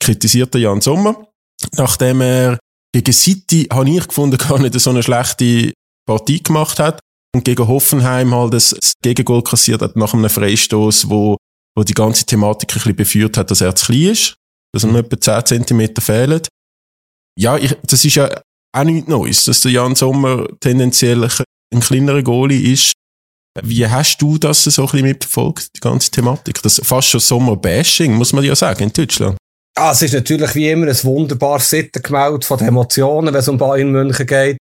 kritisierte Yann Sommer. Nachdem er gegen City, habe ich gefunden, gar nicht so eine schlechte Partie gemacht hat und gegen Hoffenheim halt das Gegengol kassiert hat nach einem Freistoß, wo die ganze Thematik ein bisschen beführt hat, dass er zu klein ist, dass ihm etwa 10 cm fehlen. Ja, das ist ja auch nichts Neues, dass der Yann Sommer tendenziell ein kleinerer Goalie ist. Wie hast du das so ein bisschen mitverfolgt, die ganze Thematik? Das ist fast schon Sommer-Bashing, muss man ja sagen, in Deutschland. Ja, es ist natürlich wie immer ein wunderbares Sittengemälde von den Emotionen, wenn es um Bayern München geht.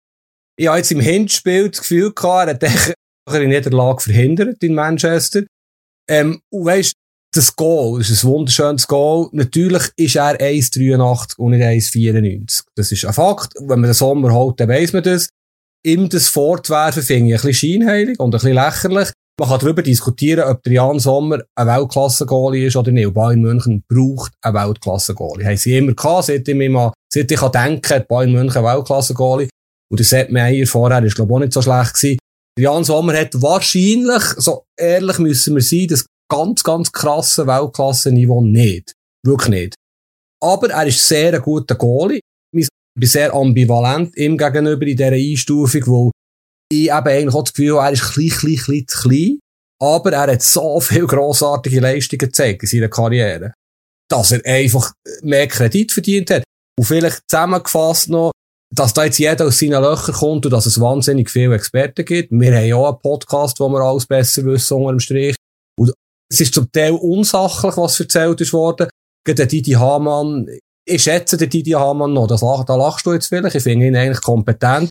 Ich habe jetzt im Hinspiel das Gefühl gehabt, er hat eine Niederlage verhindert in Manchester. Und weisst, das Goal ist ein wunderschönes Goal. Natürlich ist er 1,83 und nicht 1,94. Das ist ein Fakt. Wenn man den Sommer holt, dann weiss man das. Ihm das vorzuwerfen, finde ich ein bisschen scheinheilig und ein bisschen lächerlich. Man kann darüber diskutieren, ob der Yann Sommer ein Weltklasse-Goalie ist oder nicht. Und Bayern München braucht einen Weltklasse-Goalie. Haben sie immer gehabt, seit ich denken kann, Bayern München einen Weltklasse-Goalie. Und der Sepp Meier vorher ist, glaube ich, auch nicht so schlecht gewesen. Der Yann Sommer hat wahrscheinlich, so ehrlich müssen wir sein, das ganz, ganz krasse Weltklasse-Niveau nicht. Wirklich nicht. Aber er ist sehr ein guter Goalie. Ich bin sehr ambivalent ihm gegenüber in dieser Einstufung, wo ich eben eigentlich auch das Gefühl habe, er ist klein zu klein. Aber er hat so viele grossartige Leistungen gezeigt in seiner Karriere, dass er einfach mehr Kredit verdient hat. Und vielleicht zusammengefasst noch, dass da jetzt jeder aus seinen Löchern kommt und dass es wahnsinnig viele Experten gibt. Wir haben ja auch einen Podcast, wo wir alles besser wissen unter dem Strich. Und es ist zum Teil unsachlich, was erzählt ist worden. Der Didi Hamann, ich schätze den Didi Hamann noch, da lachst du jetzt vielleicht, ich finde ihn eigentlich kompetent.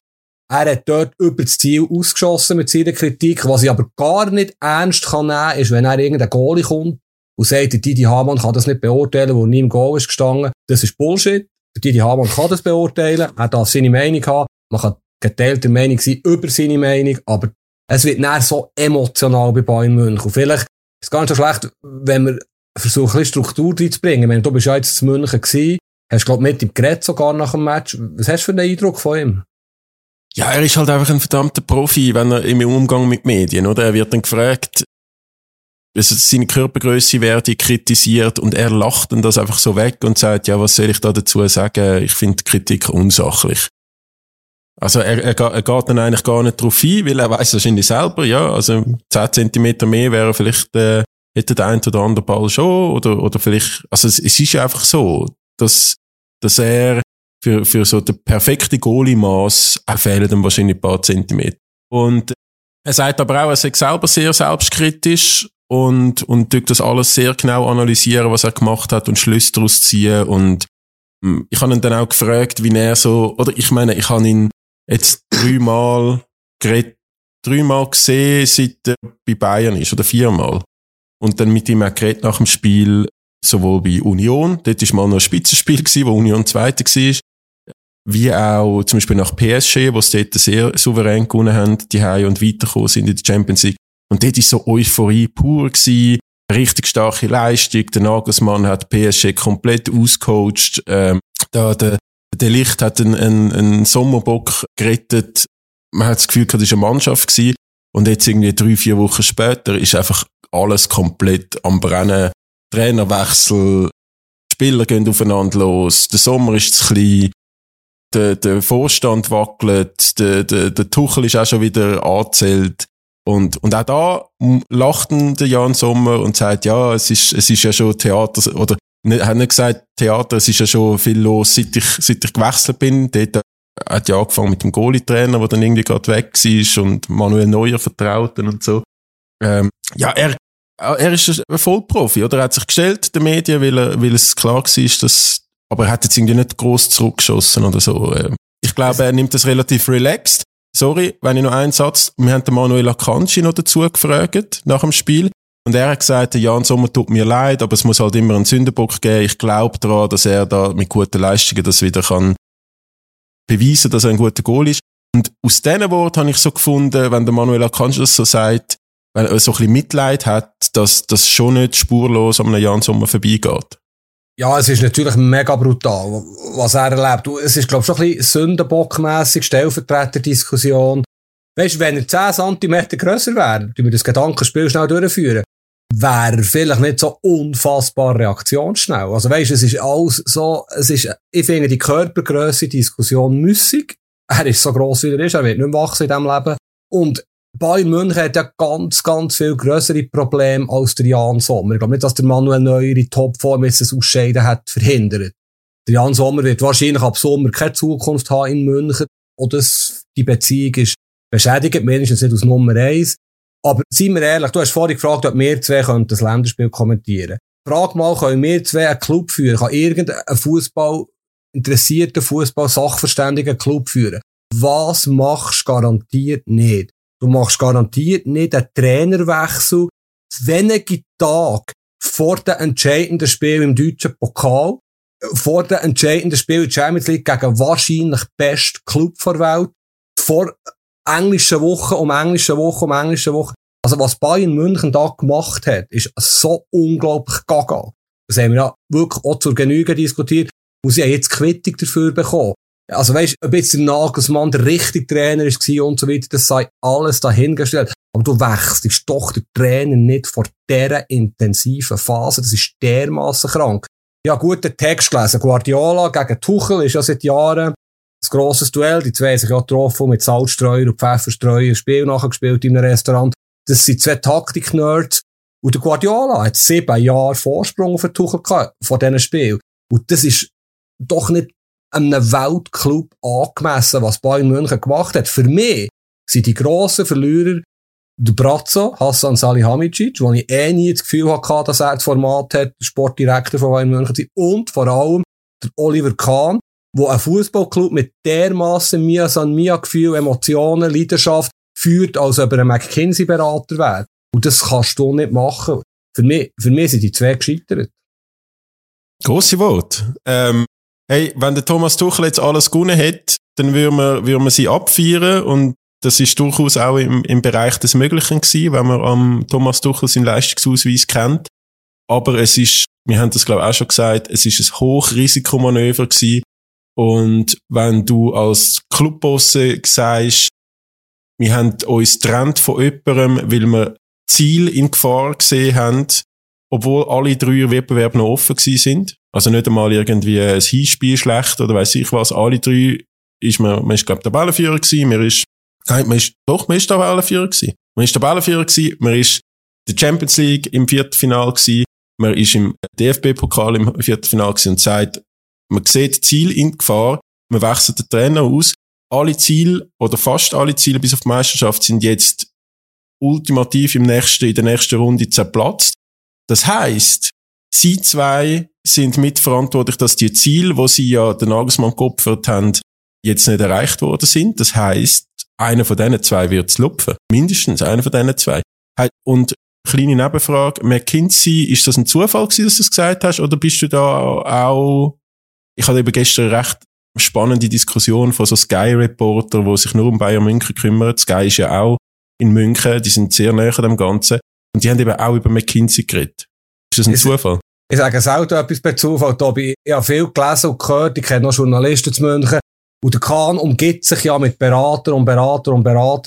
Er hat dort über das Ziel ausgeschossen mit seiner Kritik. Was ich aber gar nicht ernst kann nehmen, ist, wenn er irgendein Goalie kommt und sagt, der Didi Hamann kann das nicht beurteilen, wo nie im Goal ist gestanden. Das ist Bullshit. Der Didi Hamann kann das beurteilen. Er darf seine Meinung haben. Man kann geteilter Meinung sein über seine Meinung. Aber es wird nicht so emotional bei Bayern München. Und vielleicht ist es gar nicht so schlecht, wenn wir versuchen, ein bisschen Struktur reinzubringen. Ich meine, du bist ja jetzt in München gewesen. Hast, glaube ich, mit ihm geredet sogar nach dem Match. Was hast du für einen Eindruck von ihm? Ja, er ist halt einfach ein verdammter Profi, wenn er im Umgang mit Medien, oder? Er wird dann gefragt, also seine Körpergröße werde kritisiert und er lacht dann das einfach so weg und sagt, ja, was soll ich da dazu sagen? Ich finde die Kritik unsachlich. Also er geht dann eigentlich gar nicht drauf ein, weil er weiss wahrscheinlich selber, ja, also 10 cm mehr wäre vielleicht, hätte der ein oder andere Ball schon, oder vielleicht, also es ist einfach so, dass er für so den perfekten Goalie-Mass fehlen dann wahrscheinlich ein paar Zentimeter. Und er sagt aber auch, er sei selber sehr selbstkritisch und tut das alles sehr genau analysieren, was er gemacht hat und Schlüsse daraus ziehen. Und ich habe ihn dann auch gefragt, wie er so, oder ich meine, ich habe ihn jetzt dreimal gesehen, seit er bei Bayern ist, oder 4-mal. Und dann mit ihm auch geredet nach dem Spiel, sowohl bei Union, dort war mal noch ein Spitzenspiel gewesen, wo Union Zweiter war, wie auch zum Beispiel nach PSG, wo es dort sehr souverän gewonnen haben, die Heim und weitergekommen sind in der Champions League. Und dort war so Euphorie pur gewesen, richtig starke Leistung, der Nagelsmann hat PSG komplett ausgecoacht, der Licht hat einen Sommerbock gerettet, man hat das Gefühl gehabt, das war eine Mannschaft gewesen. Und jetzt irgendwie 3-4 Wochen später ist einfach alles komplett am Brennen. Trainerwechsel, Spieler gehen aufeinander los, der Sommer ist zu klein, der Vorstand wackelt, der Tuchel ist auch schon wieder angezählt. Und auch da lacht der Yann Sommer und sagt, ja, es ist ja schon Theater, oder hat nicht gesagt Theater, es ist ja schon viel los, seit ich gewechselt bin. Dort hat ja angefangen mit dem Goalie-Trainer, der dann irgendwie gerade weg war und Manuel Neuer vertrauten und so. Er ist ein Vollprofi, oder? Er hat sich gestellt, den Medien, weil es klar war, dass, aber er hat jetzt irgendwie nicht gross zurückgeschossen oder so. Ich glaube, er nimmt das relativ relaxed. Sorry, wenn ich noch einen Satz, wir haben den Manuel Akanji noch dazu gefragt, nach dem Spiel. Und er hat gesagt, der Yann Sommer tut mir leid, aber es muss halt immer einen Sündenbock geben. Ich glaube daran, dass er da mit guten Leistungen das wieder kann beweisen, dass er ein guter Goalie ist. Und aus diesen Worten habe ich so gefunden, wenn der Manuel Akanji das so sagt, wenn er so ein bisschen Mitleid hat, dass das schon nicht spurlos an einem Yann Sommer vorbeigeht. Ja, es ist natürlich mega brutal, was er erlebt. Es ist, glaube ich, schon ein bisschen sündenbockmässig, Stellvertreterdiskussion. Weißt du, wenn er 10 cm grösser wäre, wenn wir das Gedankenspiel schnell durchführen, wäre er vielleicht nicht so unfassbar reaktionsschnell. Also weißt du, es ist alles so, ich finde die Körpergrösse-Diskussion müssig. Er ist so gross, wie er ist, er wird nicht mehr wachsen in diesem Leben. Und Bayern München hat ja ganz, ganz viel grössere Probleme als der Yann Sommer. Ich glaube nicht, dass der Manuel Neuer in Topform jetzt das Ausscheiden hat verhindert. Der Yann Sommer wird wahrscheinlich ab Sommer keine Zukunft haben in München. Oder die Beziehung ist beschädigt, mindestens nicht aus Nummer 1. Aber seien wir ehrlich, du hast vorhin gefragt, ob wir zwei das Länderspiel kommentieren können. Frag mal, können wir zwei einen Club führen? Kann irgendein interessierter Fußball-Sachverständiger einen Club führen? Was machst du garantiert nicht? Du machst garantiert nicht einen Trainerwechsel wenige Tage vor dem entscheidenden Spiel im deutschen Pokal, vor dem entscheidenden Spiel in der Champions League gegen wahrscheinlich besten Club der Welt, vor englischer Woche. Also was Bayern München da gemacht hat, ist so unglaublich gaga. Das haben wir ja wirklich auch zur Genüge diskutiert. Und sie haben jetzt Quittung dafür bekommen. Also weisst, ob jetzt der Nagelsmann der richtige Trainer war und so weiter, das sei alles dahingestellt. Aber du wechselst doch den Trainer nicht vor dieser intensiven Phase. Das ist dermassen krank. Ja, guten Text gelesen. Guardiola gegen Tuchel ist ja seit Jahren ein grosses Duell. Die zwei haben sich ja getroffen, mit Salzstreuer und Pfefferstreuer ein Spiel nachgespielt in einem Restaurant. Das sind zwei Taktik-Nerds. Und der Guardiola hat 7 Jahre Vorsprung auf den Tuchel gehabt von diesem Spiel. Und das ist doch nicht einem Weltclub angemessen, was Bayern München gemacht hat. Für mich sind die grossen Verlierer der Brazzo, Hassan Salihamidzic, wo ich eh nie das Gefühl hatte, dass er das Format hat, der Sportdirektor von Bayern München, und vor allem der Oliver Kahn, wo ein Fußballclub mit dermassen Mia-San-Mia-Gefühl, Emotionen, Leidenschaft führt, als ob er ein McKinsey-Berater wäre. Und das kannst du nicht machen. Für mich sind die zwei gescheitert. Grosse Worte. Hey, wenn der Thomas Tuchel jetzt alles gewonnen hat, dann würden wir sie abfeiern, und das ist durchaus auch im Bereich des Möglichen gewesen, wenn man am Thomas Tuchel seinen Leistungsausweis kennt. Aber es ist, wir haben das glaube ich auch schon gesagt, es ist ein Hochrisikomanöver gewesen. Und wenn du als Clubbosse sagst, wir haben uns getrennt von jemandem, weil wir Ziel in Gefahr gesehen haben, obwohl alle 3 Wettbewerbe noch offen gewesen sind. Also nicht einmal irgendwie ein Hinspiel schlecht oder weiss ich was. Alle 3 ist man ist glaube Tabellenführer gewesen, man ist Tabellenführer gewesen. Man ist Tabellenführer gewesen, man ist in der Champions League im Viertelfinale gewesen, man ist im DFB-Pokal im Viertelfinale gewesen und sagt, man sieht Ziel in Gefahr, man wechselt den Trainer aus. Alle Ziele oder fast alle Ziele bis auf die Meisterschaft sind jetzt ultimativ in der nächsten Runde zerplatzt. Das heisst, sie zwei sind mitverantwortlich, dass die Ziele, die sie ja den Nagelsmann geopfert haben, jetzt nicht erreicht worden sind. Das heisst, einer von diesen zwei wird es lupfen. Mindestens einer von diesen zwei. Und kleine Nebenfrage, McKinsey, ist das ein Zufall gewesen, dass du es gesagt hast? Oder bist du da auch... Ich hatte eben gestern eine recht spannende Diskussion von so Sky-Reportern, die sich nur um Bayern München kümmern. Sky ist ja auch in München, die sind sehr nahe an dem Ganzen. Und die haben eben auch über McKinsey geredet. Ist das ein Zufall? Ich sage selten etwas per Zufall, Tobi. Ich habe viel gelesen und gehört, ich kenne noch Journalisten zu München. Und der Kahn umgibt sich ja mit Beratern,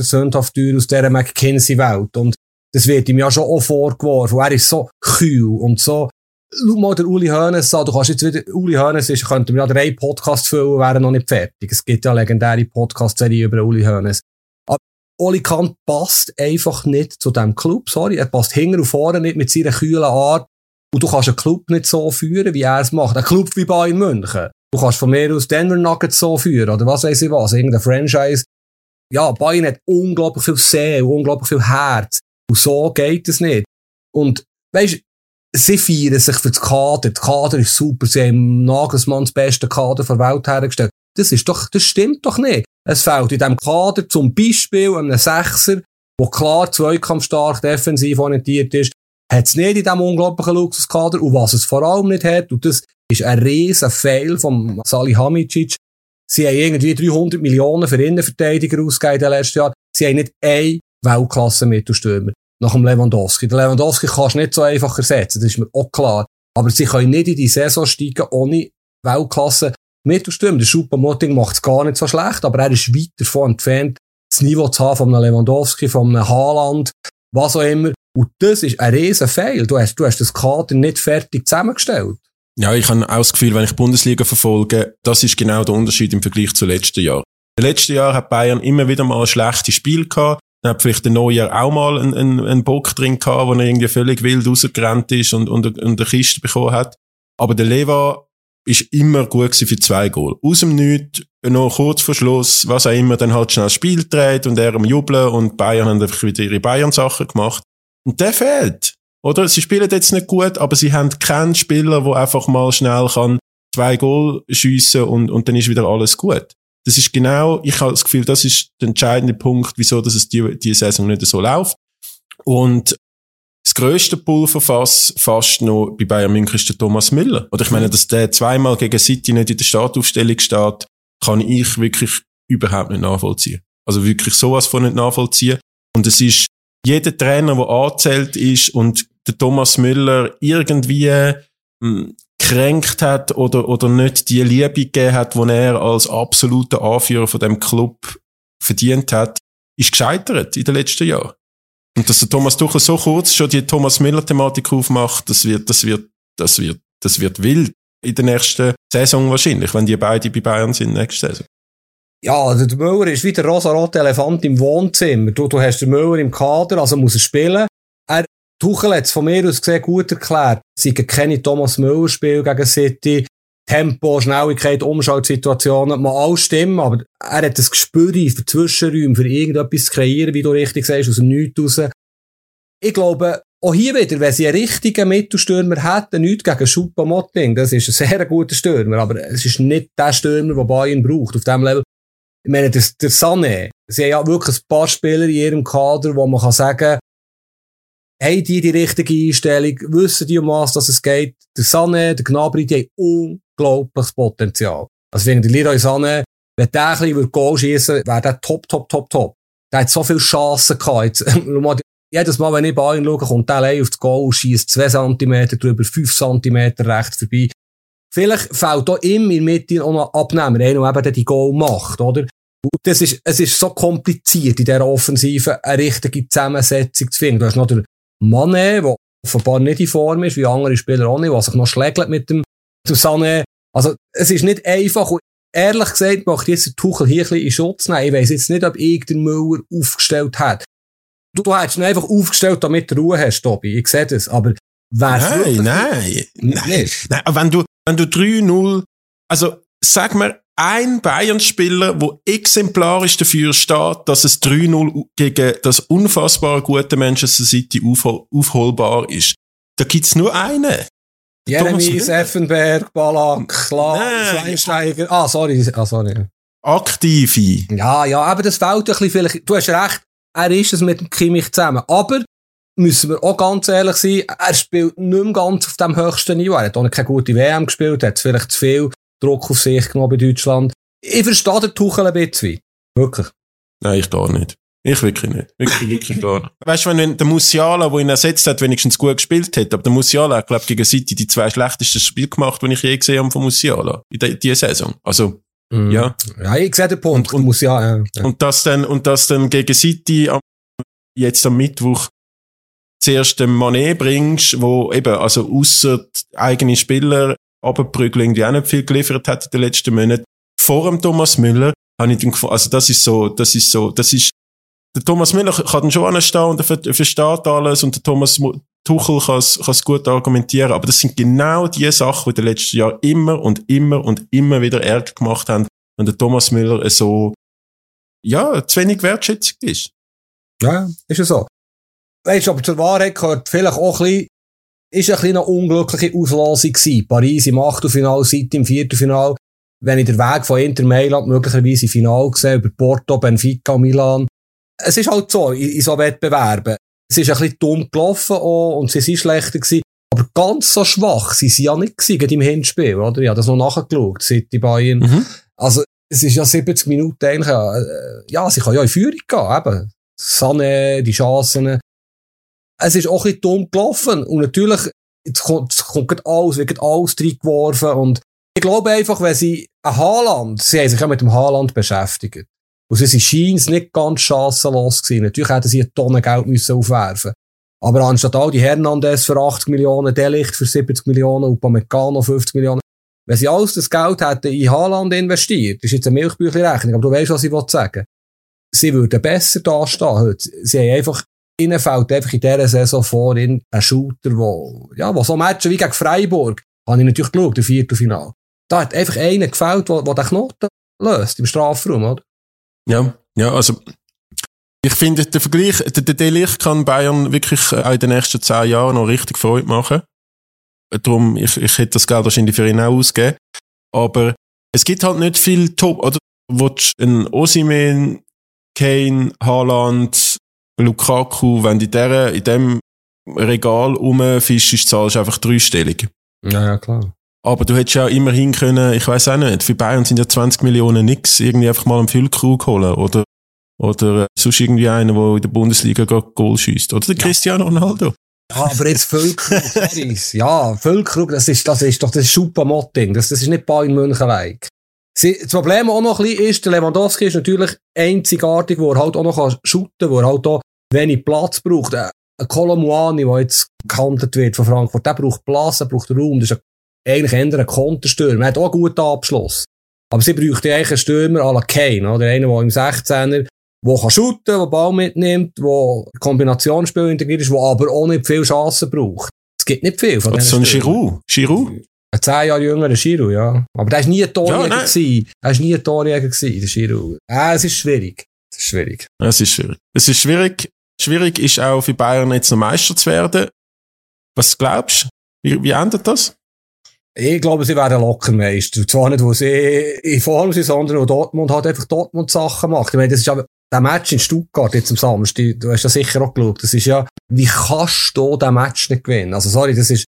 sündhaft teuer aus dieser McKinsey-Welt. Und das wird ihm ja schon auch vorgeworfen. Er ist so kühl und so... Schau mal den Uli Hoeneß an, du kannst jetzt wieder... Uli Hoeneß ist, könnten wir ja 3 Podcasts füllen, wären noch nicht fertig. Es gibt ja legendäre Podcast-Serie über Uli Hoeneß. Aber Oli Kahn passt einfach nicht zu diesem Club, sorry. Er passt hinten und vorne nicht mit seiner kühlen Art. Und du kannst einen Club nicht so führen, wie er es macht. Ein Club wie Bayern München. Du kannst von mir aus Denver Nuggets so führen, oder was weiss ich was, irgendein Franchise. Ja, Bayern hat unglaublich viel Seele, unglaublich viel Herz. Und so geht es nicht. Und weisst, sie feiern sich für das Kader. Der Kader ist super. Sie haben Nagelsmann das beste Kader der Welt hergestellt. Das stimmt doch nicht. Es fehlt in diesem Kader zum Beispiel einem Sechser, der klar zweikampfstark defensiv orientiert ist, hat es nicht in diesem unglaublichen Luxuskader. Und was es vor allem nicht hat, und das ist ein riesen Fail von Salihamidzic, sie haben irgendwie 300 Millionen für Innenverteidiger ausgegeben in den letzten Jahren. Sie haben nicht einen Weltklasse-Mittelstürmer. Nach dem Lewandowski. Den Lewandowski kannst du nicht so einfach ersetzen, das ist mir auch klar. Aber sie können nicht in die Saison steigen ohne Weltklasse-Mittelstürmer. Der Choupo-Moting macht es gar nicht so schlecht, aber er ist weit davon entfernt, das Niveau zu haben von einem Lewandowski, von einem Haaland, was auch immer. Und das ist ein riesen Fail. Du hast das Kader nicht fertig zusammengestellt. Ja, ich habe auch das Gefühl, wenn ich die Bundesliga verfolge, das ist genau der Unterschied im Vergleich zu letzten Jahr. Im letzten Jahr hat Bayern immer wieder mal schlechte Spiele gehabt. Dann hat vielleicht der Neujahr auch mal einen Bock drin gehabt, wo er irgendwie völlig wild rausgerannt ist und eine Kiste bekommen hat. Aber der Leva ist immer gut gewesen für 2 Goal. Aus dem Nichts, noch kurz vor Schluss, was auch immer, dann halt schnell das Spiel dreht und er am Jubeln und Bayern haben einfach wieder ihre Bayern-Sachen gemacht. Und der fehlt, oder? Sie spielen jetzt nicht gut, aber sie haben keinen Spieler, der einfach mal schnell kann 2 Goal schiessen und dann ist wieder alles gut. Das ist genau, ich habe das Gefühl, das ist der entscheidende Punkt, wieso dass es die Saison nicht so läuft. Und das grösste Pulverfass fast noch bei Bayern München ist der Thomas Müller. Oder ich meine, dass der zweimal gegen City nicht in der Startaufstellung steht, kann ich wirklich überhaupt nicht nachvollziehen. Also wirklich sowas von nicht nachvollziehen. Und es ist jeder Trainer, der angezählt ist und der Thomas Müller irgendwie... kränkt hat oder nicht die Liebe gegeben hat, die er als absoluter Anführer von dem Club verdient hat, ist gescheitert in den letzten Jahren. Und dass der Thomas Tuchel so kurz schon die Thomas Müller-Thematik aufmacht, das wird wild. in der nächsten Saison wahrscheinlich, wenn die beiden bei Bayern sind nächste Saison. Ja, also der Müller ist wie der rosarote Elefant im Wohnzimmer. Du hast den Müller im Kader, also muss er spielen. Tuchel hat es von mir aus gesehen gut erklärt. Es sind keine Thomas Müller Spiel gegen City. Tempo, Schnelligkeit, Umschaltsituationen, man alles stimmen, aber er hat das Gespür für Zwischenräume, für irgendetwas zu kreieren, wie du richtig sagst, aus dem Nichts raus. Ich glaube, auch hier wieder, wenn sie einen richtigen Mittelstürmer hätten, nichts gegen Choupo-Moting, das ist ein sehr guter Stürmer, aber es ist nicht der Stürmer, den Bayern braucht, auf diesem Level. Ich meine, der Sané, sie haben ja wirklich ein paar Spieler in ihrem Kader, wo man kann sagen, haben die richtige Einstellung, wissen die, um was es geht. Der Sané, der Gnabry, die haben unglaubliches Potenzial. Also wegen der Leroy Sané, wenn der ein bisschen Goal schiessen würde, wäre der top. Der hat so viele Chancen gehabt. Jedes Mal, wenn ich bei ihm schaue, kommt der allein auf das Goal, schiesst 2 cm drüber, 5 cm rechts vorbei. Vielleicht fällt auch ihm in der Mitte auch noch Abnehmer, einer, der eben die Goal macht, oder? Und es ist so kompliziert, in dieser Offensive eine richtige Zusammensetzung zu finden. Du hast noch den Mané, der offenbar nicht in Form ist, wie andere Spieler auch nicht, der sich noch schlägt mit dem Sané. Also, es ist nicht einfach. Und ehrlich gesagt, macht jetzt der Tuchel hier ein bisschen in Schutz nehmen. Ich weiss jetzt nicht, ob irgendein Müller aufgestellt hat. Du hättest ihn einfach aufgestellt, damit du Ruhe hast, Tobi. Ich sehe das. Aber Nein. Wenn du 3-0, also, sag mir, ein Bayern-Spieler, der exemplarisch dafür steht, dass es 3-0 gegen das unfassbar gute Manchester City aufholbar ist. Da gibt's nur einen. Jeremies, Effenberg, Ballack, Schweinsteiger. Sorry. Aktive. Ja, aber das fehlt ein bisschen vielleicht. Du hast recht, er ist es mit dem Kimmich zusammen. Aber, müssen wir auch ganz ehrlich sein, er spielt nicht mehr ganz auf dem höchsten Niveau. Er hat auch keine gute WM gespielt, hat vielleicht zu viel Druck auf sich genommen bei Deutschland. Ich verstehe den Tuchel ein bisschen. Wirklich. Nein, ich gar nicht. Ich wirklich nicht. Wirklich gar nicht. Weißt du, wenn der Musiala, der ihn ersetzt hat, wenigstens gut gespielt hat, aber der Musiala hat, glaube ich, gegen City die 2 schlechtesten Spiele gemacht, die ich je gesehen habe von Musiala in dieser Saison. Also, ja. Ja, ich sehe den Punkt. Und Musiala, ja. Und das dann gegen City jetzt am Mittwoch zuerst den Mané bringst, wo eben, also ausser eigene Spieler runterprügeln, die auch nicht viel geliefert hat in den letzten Monaten. Vor dem Thomas Müller habe ich den Gefühl, also das ist der Thomas Müller kann dann schon anstehen und er versteht alles und der Thomas Tuchel kann es gut argumentieren, aber das sind genau die Sachen, die in den letzten Jahren immer und immer wieder Ärger gemacht haben, wenn der Thomas Müller so, ja, zu wenig wertschätzig ist. Ja, ist ja so. Weißt du, aber zur Wahrheit gehört vielleicht auch ein bisschen, ist ein bisschen eine unglückliche Auslosung gewesen. Paris im Achtelfinale, City im Viertelfinale. Wenn ich den Weg von Inter Mailand möglicherweise im Finale sehe, über Porto, Benfica, Milan. Es ist halt so, in so Wettbewerben. Es ist ein bisschen dumm gelaufen auch, und sie sind schlechter gewesen. Aber ganz so schwach sind sie ja nicht gewesen im Hinspiel, oder? Ich habe das noch nachgeschaut, City Bayern. Mhm. Also, es ist ja 70 Minuten eigentlich, ja, sie kann ja in Führung gehen, eben. Sané, die Chancen. Es ist auch ein bisschen dumm gelaufen. Und natürlich, jetzt kommt gerade alles, wird gerade alles reingeworfen. Und ich glaube einfach, wenn sie ein Haaland, sie haben sich ja mit dem Haaland beschäftigt. Und sie scheinen nicht ganz chancenlos gewesen. Natürlich hätten sie eine Tonne Geld müssen aufwerfen. Aber anstatt all die Hernandez für 80 Millionen, Delicht für 70 Millionen, Upamecano 50 Millionen. Wenn sie alles das Geld hätten in Haaland investiert, das ist jetzt eine Milchbüchlein-Rechnung, aber du weißt, was ich sagen will. Sie würden besser dastehen heute. Sie haben einfach ihnen fällt einfach in dieser Saison vor ein Shooter, der so Matchen wie gegen Freiburg, habe ich natürlich geschaut, im Viertelfinale. Da hat einfach einer gefällt, der den Knoten löst im Strafraum, oder? Ja, also ich finde, der Vergleich, der Delicht kann Bayern wirklich auch in den nächsten 10 Jahren noch richtig Freude machen. Darum, ich hätte das Geld wahrscheinlich für ihn auch ausgegeben. Aber es gibt halt nicht viel Top, oder? Willst du einen Osimhen, Kane, Haaland, Lukaku, wenn du in dem Regal rumfischst, zahlst du einfach 3-stellig. Ja, klar. Aber du hättest ja immerhin können, ich weiss auch nicht, für Bayern sind ja 20 Millionen nix, irgendwie einfach mal einen Füllkrug holen, oder sonst irgendwie einen, der in der Bundesliga gerade Goal schiesst, oder der Cristiano Ronaldo. Ja, aber jetzt Füllkrug, Paris. Ja, Füllkrug, das ist doch das Choupo-Moting, das ist nicht Bayern München-like. Das Problem auch noch ein bisschen ist, der Lewandowski ist natürlich einzigartig, wo er halt auch noch shooten kann, wo er halt auch wenig Platz braucht. Ein Kolomuani, der jetzt gehandelt wird von Frankfurt, der braucht Platz, der braucht Raum, das ist ein eigentlich eher ein Konterstürmer. Er hat auch einen guten Abschluss. Aber sie bräuchten eigentlich einen Stürmer à la Kane, oder einen, der im 16er, der shooten kann, der Ball mitnimmt, der Kombinationsspiel integriert ist, der aber auch nicht viele Chancen braucht. Es gibt nicht viel von diesen Stürmern. So ein Giroud? Ein 10 Jahre jüngerer Giroud, ja. Aber der war nie ein Torjäger. Er war nie ein Torjäger, der Giroud. Es ist schwierig. Es ist schwierig. Schwierig ist auch für Bayern jetzt noch Meister zu werden. Was glaubst du? Wie endet das? Ich glaube, sie werden locker Meister. Und zwar nicht, wo sie in Form sind, sondern wo Dortmund halt einfach Dortmund-Sachen macht. Ich meine, das ist ja, der Match in Stuttgart jetzt am Samstag, du hast ja sicher auch geschaut, das ist ja, wie kannst du diesen Match nicht gewinnen? Also sorry, das ist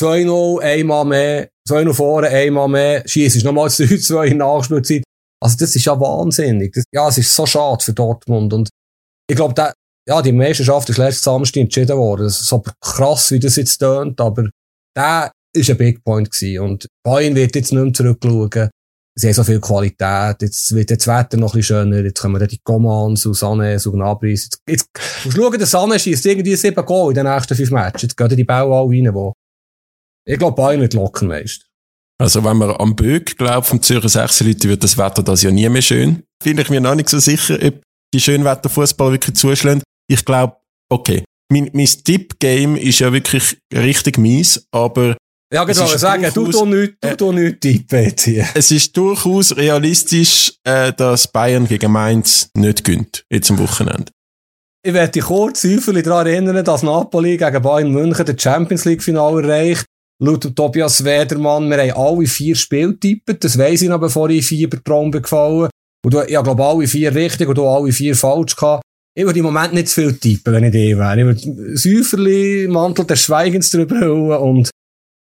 2-0, einmal mehr, 2-0 vorne, einmal mehr, schiess ist nochmal 3-2 in Nachspielzeit. Also das ist ja wahnsinnig. Es ist so schade für Dortmund. Und ich glaube, die Meisterschaft ist letzten Samstag entschieden worden. Das ist aber krass, wie das jetzt tönt, aber der ist ein Big Point gewesen. Und Bayern wird jetzt nicht mehr zurückschauen. Sie haben so viel Qualität. Jetzt wird das Wetter noch ein bisschen schöner. Jetzt kommen dann die Commons und Sané und Gnabry. Jetzt musst du schauen, der Sané schießt irgendwie 7 Goal in den nächsten 5 Matches. Jetzt gehen die Bälle alle rein, ich glaube, Bayern wird locker meist. Also, wenn man am Böck glaubt, vom Zürcher 6-Leute, wird das Wetter das ja nie mehr schön. Bin ich mir noch nicht so sicher, ob die Schönwetterfußball wirklich zuschlägt. Ich glaube, okay. Mein Tipp-Game ist ja wirklich richtig mies, aber ja, genau, sagen, du tust nichts tippen hier. Es ist durchaus realistisch, dass Bayern gegen Mainz nicht gewinnt, jetzt am Wochenende. Ich werde dich kurz daran erinnern, dass Napoli gegen Bayern München das Champions League-Finale erreicht. Laut Tobias Wedermann, wir haben alle 4 Spiele tippt, das weiss ich noch, bevor ich in Fiebertrombe gefallen. Und ich glaube, alle 4 richtig und du alle 4 falsch gehabt. Ich würde im Moment nicht zu viel tippen, wenn ich da wäre. Ich würde Säuferli, Mantel des Schweigens drüber holen und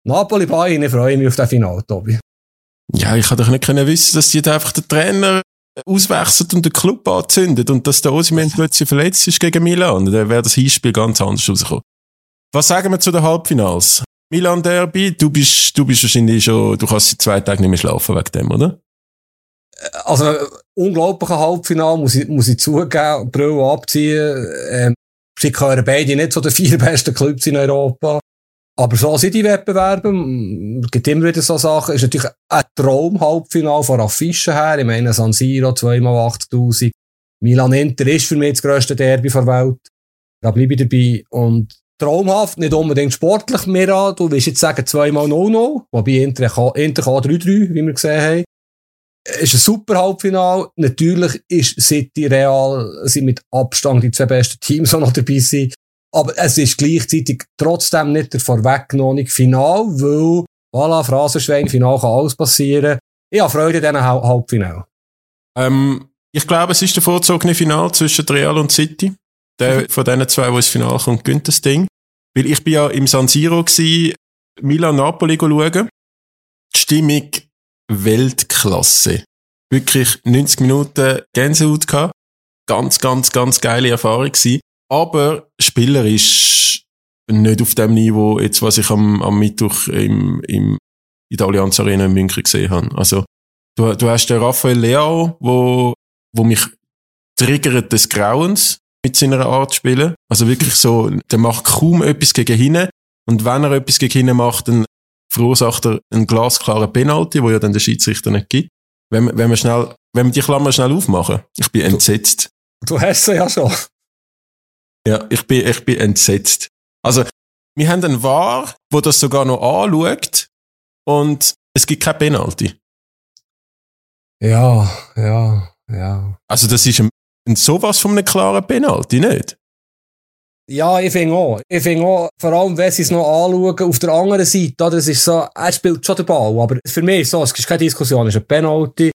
Napoli Bayern, ich freue mich auf das Finale, Tobi. Ja, ich hätte doch nicht wissen, dass die einfach den Trainer auswechselt und den Club anzündet und dass der Osimhen plötzlich verletzt ist gegen Milan. Dann wäre das Hinspiel ganz anders rausgekommen. Was sagen wir zu den Halbfinals? Milan Derby, du bist wahrscheinlich schon, du kannst seit 2 Tagen nicht mehr schlafen wegen dem, oder? Also, unglaublicher Halbfinal, muss ich zugeben, Brille abziehen. Sie gehören beide nicht zu den 4 besten Clubs in Europa. Aber so sind die Wettbewerbe, es gibt immer wieder so Sachen, ist natürlich ein Traum-Halbfinale von Affischen her, ich meine San Siro, 2x80'000, Milan-Inter ist für mich das grösste Derby der Welt, da bleibe ich dabei und traumhaft, nicht unbedingt sportlich mehr an, du willst jetzt sagen 2x0-0, wobei Inter kann 3-3, wie wir gesehen haben, ist ein super Halbfinale, natürlich ist City Real, sind mit Abstand die 2 besten Teams auch noch dabei sind. Aber es ist gleichzeitig trotzdem nicht der vorweggenommene Final, weil, voilà, Phrasenschwein, Final kann alles passieren. Ich habe Freude an diesem Halbfinale. Ich glaube, es ist der vorzogene Final zwischen Real und City. Der von diesen 2, die ins Final kommt, gewinnt das Ding. Weil ich bin ja im San Siro gsi, Milan-Napoli schauen. Die Stimmung Weltklasse. Wirklich 90 Minuten Gänsehaut gehabt. Ganz, ganz, ganz geile Erfahrung gsi. Aber Spieler ist nicht auf dem Niveau, jetzt, was ich am Mittwoch in der Allianz Arena in München gesehen habe. Also, du hast den Raphael Leao, wo mich triggert des Grauens mit seiner Art zu spielen. Also wirklich so, der macht kaum etwas gegen hinten. Und wenn er etwas gegen hinten macht, dann verursacht er einen glasklaren Penalty, wo ja dann der Schiedsrichter nicht gibt. Wenn wir die Klammer schnell aufmachen, ich bin entsetzt. Du hast sie ja schon. Ja, ich bin entsetzt. Also, wir haben einen VAR, der das sogar noch anschaut und es gibt keine Penalty. Ja. Also, das ist ein sowas von einem klaren Penalty, nicht? Ja, ich finde auch, vor allem, wenn sie es noch anschauen, auf der anderen Seite, das ist so, er spielt schon den Ball, aber für mich ist so, es ist keine Diskussion, es ist ein Penalty.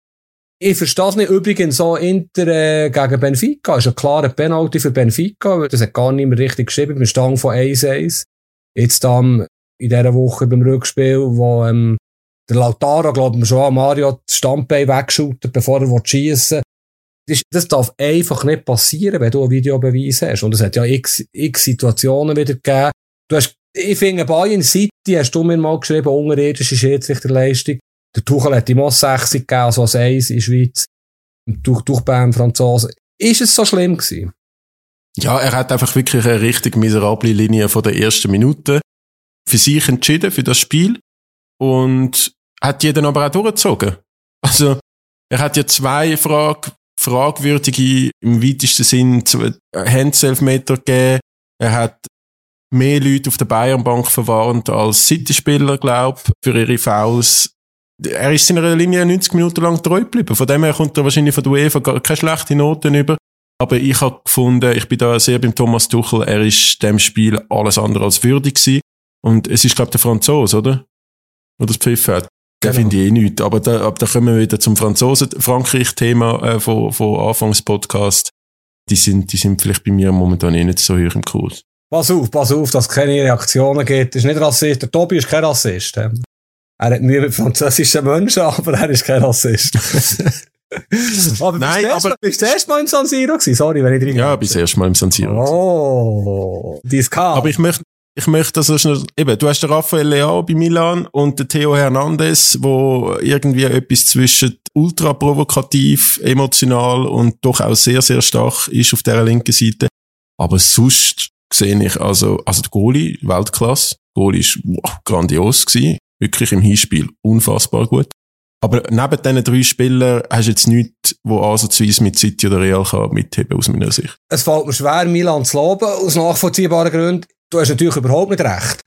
Ich verstehe es nicht. Übrigens so Inter gegen Benfica. Ist ein klarer Penalty für Benfica. Das hat gar nicht mehr richtig geschrieben. Beim Stand von 1-1. Jetzt in dieser Woche beim Rückspiel, wo der Lautaro, glaube ich, schon Mario das Standbein wegschüttet, bevor er schiessen will. Das darf einfach nicht passieren, wenn du einen Videobeweis hast. Und es hat ja x Situationen wieder gegeben. Ich finde, Bayern City, hast du mir mal geschrieben, unterirdische Schiedsrichterleistung. Der Tuchel hat ihm auch 6 gegeben, also als 1 in der Schweiz. Durch Bern, Franzosen. Ist es so schlimm gewesen? Ja, er hat einfach wirklich eine richtig miserable Linie von der ersten Minute für sich entschieden, für das Spiel. und hat jeden aber auch durchgezogen. Also er hat ja zwei fragwürdige, im weitesten Sinn Hands-Elfmeter gegeben. Er hat mehr Leute auf der Bayernbank verwarnt als City-Spieler, glaube ich, für ihre Fouls. Er ist seiner Linie 90 Minuten lang treu geblieben. Von dem her kommt er wahrscheinlich von der UEFA keine schlechten Noten über. Aber ich habe gefunden, ich bin da sehr beim Thomas Tuchel, er ist dem Spiel alles andere als würdig gewesen. Und es ist, glaube ich, der Franzose, oder? Oder das Pfiff hat. Genau. Den finde ich eh nichts. Aber da kommen wir wieder zum Franzosen-Frankreich-Thema von Anfangs-Podcast. Die sind vielleicht bei mir momentan eh nicht so hoch im Kurs. Pass auf, dass es keine Reaktionen gibt. Er ist nicht Rassist. Der Tobi ist kein Rassist. Er hat Mühe mit französischen Menschen, aber er ist kein Rassist. aber bist du das erste Mal im San Siro gewesen? Sorry, wenn ich drin bin. Ja, ich war das erste Mal im San Siro. Oh, dies kam. Aber ich möchte das schnell, eben, du hast den Raphael Leao bei Milan und den Theo Hernandez, wo irgendwie etwas zwischen ultra provokativ, emotional und doch auch sehr, sehr stark ist auf der linken Seite. Aber sonst sehe ich, also der Goalie, Weltklasse. Der Goalie ist grandios gewesen. Wirklich im Hinspiel unfassbar gut. Aber neben diesen drei Spielern hast du jetzt nichts, wo ansatzweise mit City oder Real kann mitheben, aus meiner Sicht. Es fällt mir schwer, Milan zu loben, aus nachvollziehbaren Gründen. Du hast natürlich überhaupt nicht recht.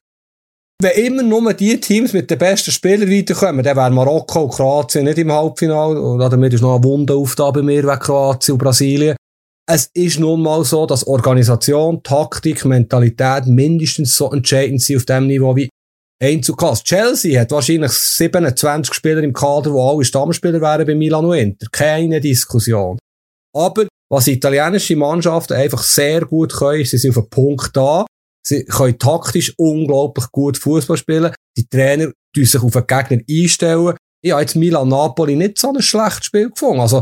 Wenn immer nur die Teams mit den besten Spielern weiterkommen, dann wären Marokko und Kroatien nicht im Halbfinale. Und damit ist noch eine Wunde auf da bei mir wegen Kroatien und Brasilien. Es ist nun mal so, dass Organisation, Taktik, Mentalität mindestens so entscheidend sind auf dem Niveau wie Einzelklasse. Chelsea hat wahrscheinlich 27 Spieler im Kader, die alle Stammspieler wären bei Milan und Inter. Keine Diskussion. Aber was italienische Mannschaften einfach sehr gut können, ist, sie sind auf einen Punkt da. Sie können taktisch unglaublich gut Fußball spielen. Die Trainer tun sich auf einen Gegner einstellen. Ich habe jetzt Milan-Napoli nicht so ein schlechtes Spiel gefunden. Also,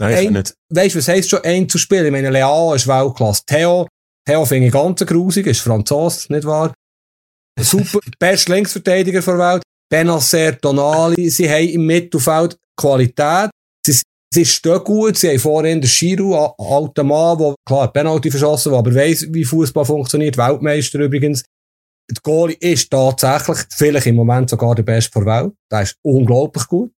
weißt du, was heisst schon Einzelspiel? Ich meine, Leao ist Weltklasse. Theo finde ich ganz grusig, ist Franzose, nicht wahr? Super, best Linksverteidiger der Welt. Benacer, Tonali, sie haben im Mittelfeld Qualität. Sie stehen gut, sie haben vorhin den Giroud, einen alten Mann, der klar Penalty verschossen hat, aber weiss, wie Fußball funktioniert, Weltmeister übrigens. Der Goalie ist tatsächlich, vielleicht im Moment sogar der Beste der Welt. Der ist unglaublich gut.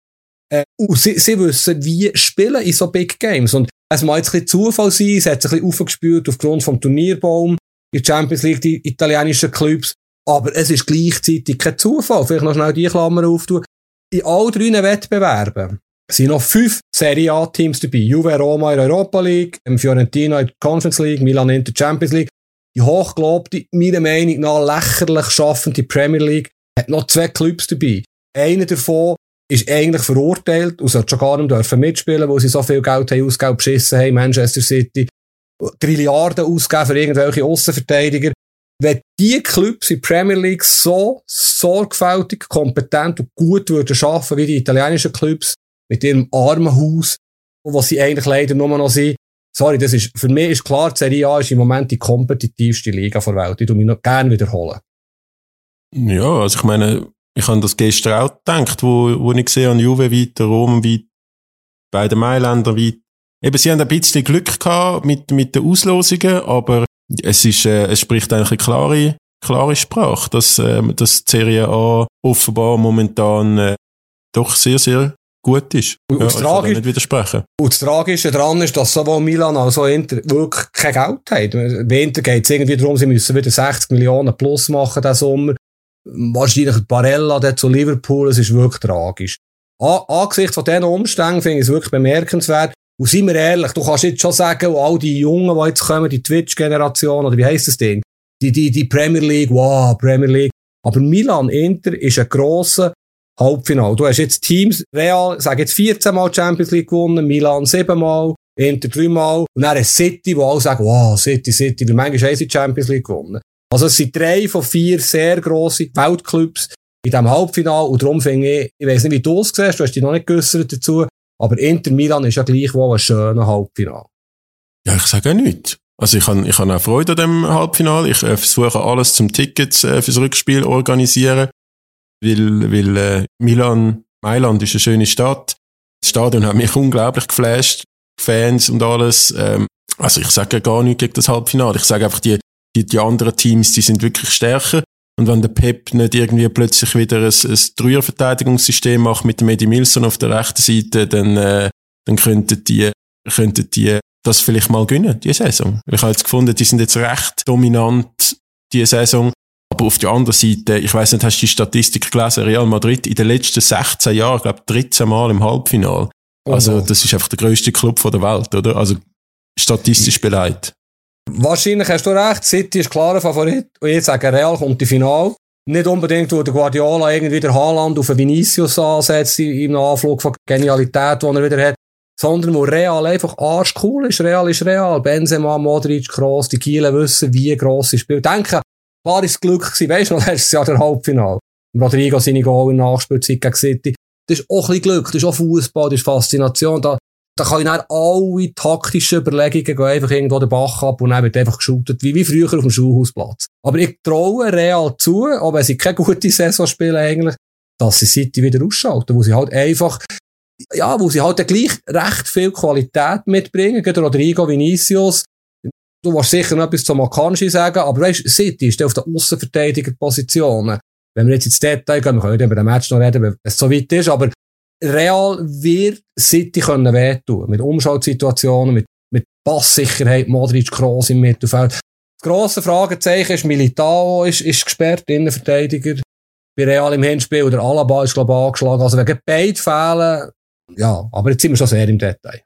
Und sie wissen, wie spielen in so Big Games. Und es mag jetzt ein bisschen Zufall sein, es hat sich ein bisschen aufgespürt aufgrund vom Turnierbaum in der Champions League, die italienischen Clubs. Aber es ist gleichzeitig kein Zufall. Vielleicht noch schnell die Klammer auftun. In all drei Wettbewerben sind noch 5 Serie A-Teams dabei. Juve, Roma in der Europa League, Fiorentina in der Conference League, Milan in der Champions League. Die hochgelobte, meiner Meinung nach lächerlich schaffende Premier League hat noch 2 Clubs dabei. Einer davon ist eigentlich verurteilt und sollte schon gar nicht dürfen mitspielen, weil sie so viel Geld haben ausgegeben, beschissen haben, Manchester City. Trilliarden ausgegeben für irgendwelche Aussenverteidiger. Wenn die Clubs in der Premier League so sorgfältig, kompetent und gut würden arbeiten wie die italienischen Clubs mit ihrem armen Haus, was sie eigentlich leider nur noch sind. Sorry, das ist, für mich ist klar, die Serie A ist im Moment die kompetitivste Liga der Welt. Ich tu mich noch gerne wiederholen. Ja, also ich meine, ich habe das gestern auch gedacht, wo ich gesehen habe, Juve weiter, Rom weit, bei den Mailändern weit. Eben, sie haben ein bisschen Glück gehabt mit den Auslosungen, aber es spricht eigentlich eine klare Sprache, dass die Serie A offenbar momentan doch sehr, sehr gut ist. Und ja, das Tragische daran ist, dass sowohl Milan als auch Inter wirklich kein Geld haben. Bei Inter geht es irgendwie darum, sie müssen wieder 60 Millionen plus machen diesen Sommer. Wahrscheinlich Barella dort zu Liverpool, es ist wirklich tragisch. Angesichts von diesen Umständen finde ich es wirklich bemerkenswert. Und seien wir ehrlich, du kannst jetzt schon sagen, all die Jungen, die jetzt kommen, die Twitch-Generation, oder wie heisst das Ding? Die Premier League, wow, Premier League. Aber Milan, Inter ist ein grosser Halbfinale. Du hast jetzt Teams, Real, sag jetzt 14 Mal Champions League gewonnen, Milan 7 Mal, Inter 3 Mal, und dann ist City, die alle sagen, wow, City, weil manchmal haben sie die Champions League gewonnen. Also es sind 3 von 4 sehr grosse Weltclubs in diesem Halbfinale, und darum finde ich weiss nicht, wie du es siehst, du hast dich noch nicht geäussert dazu, aber Inter Milan ist ja gleichwohl ein schöner Halbfinale. Ja, ich sage auch nichts. Also ich habe auch Freude an diesem Halbfinale. Ich versuche alles zum Tickets fürs Rückspiel organisieren, weil Mailand ist eine schöne Stadt. Das Stadion hat mich unglaublich geflasht, Fans und alles. Also ich sage gar nichts gegen das Halbfinale. Ich sage einfach, die anderen Teams, die sind wirklich stärker. Und wenn der Pep nicht irgendwie plötzlich wieder ein Dreierverteidigungssystem macht mit dem Eddie Milson auf der rechten Seite, dann könnten die das vielleicht mal gewinnen, diese Saison. Ich habe jetzt gefunden, die sind jetzt recht dominant, diese Saison. Aber auf der anderen Seite, ich weiss nicht, hast du die Statistik gelesen, Real Madrid in den letzten 16 Jahren, ich glaube 13 Mal im Halbfinale. Also das ist einfach der grösste Club der Welt, oder? Also statistisch beleidigt. Wahrscheinlich hast du recht, City ist klarer Favorit. Und jetzt sagen Real kommt die Finale. Nicht unbedingt, wo der Guardiola irgendwie der Haaland auf Vinicius ansetzt, im Anflug von Genialität, die er wieder hat. Sondern wo Real einfach arschcool ist. Real ist Real. Benzema, Modric, Kroos, die Kielen wissen, wie gross sie spielen. Denken, war das Glück gewesen. Weisst du noch, letztes Jahr der Halbfinale. Rodrigo seine Goal in Nachspielzeit gegen City. Das ist auch ein bisschen Glück, das ist auch Fußball, das ist Faszination. Da kann ich dann alle taktischen Überlegungen einfach irgendwo den Bach ab und dann wird einfach geshootet, wie früher auf dem Schulhausplatz. Aber ich traue Real zu, auch wenn sie keine gute Saison spielen eigentlich, dass sie City wieder ausschalten, wo sie halt dann gleich recht viel Qualität mitbringen, gerade Rodrigo, Vinicius. Du willst sicher noch etwas zum Akanji sagen, aber weisst, City ist auf der Aussenverteidigerposition. Wenn wir jetzt ins Detail gehen, wir können über den Match noch reden, wenn es so weit ist, aber Real wird City können wehtun. Mit Umschaltsituationen, mit Passsicherheit, Modric, Kroos im Mittelfeld. Das grosse Fragezeichen ist, Militao ist gesperrt, Innenverteidiger. Bei Real im Hinspiel oder Alaba ist global angeschlagen. Also wegen beiden fehlen, ja, aber jetzt sind wir schon sehr im Detail.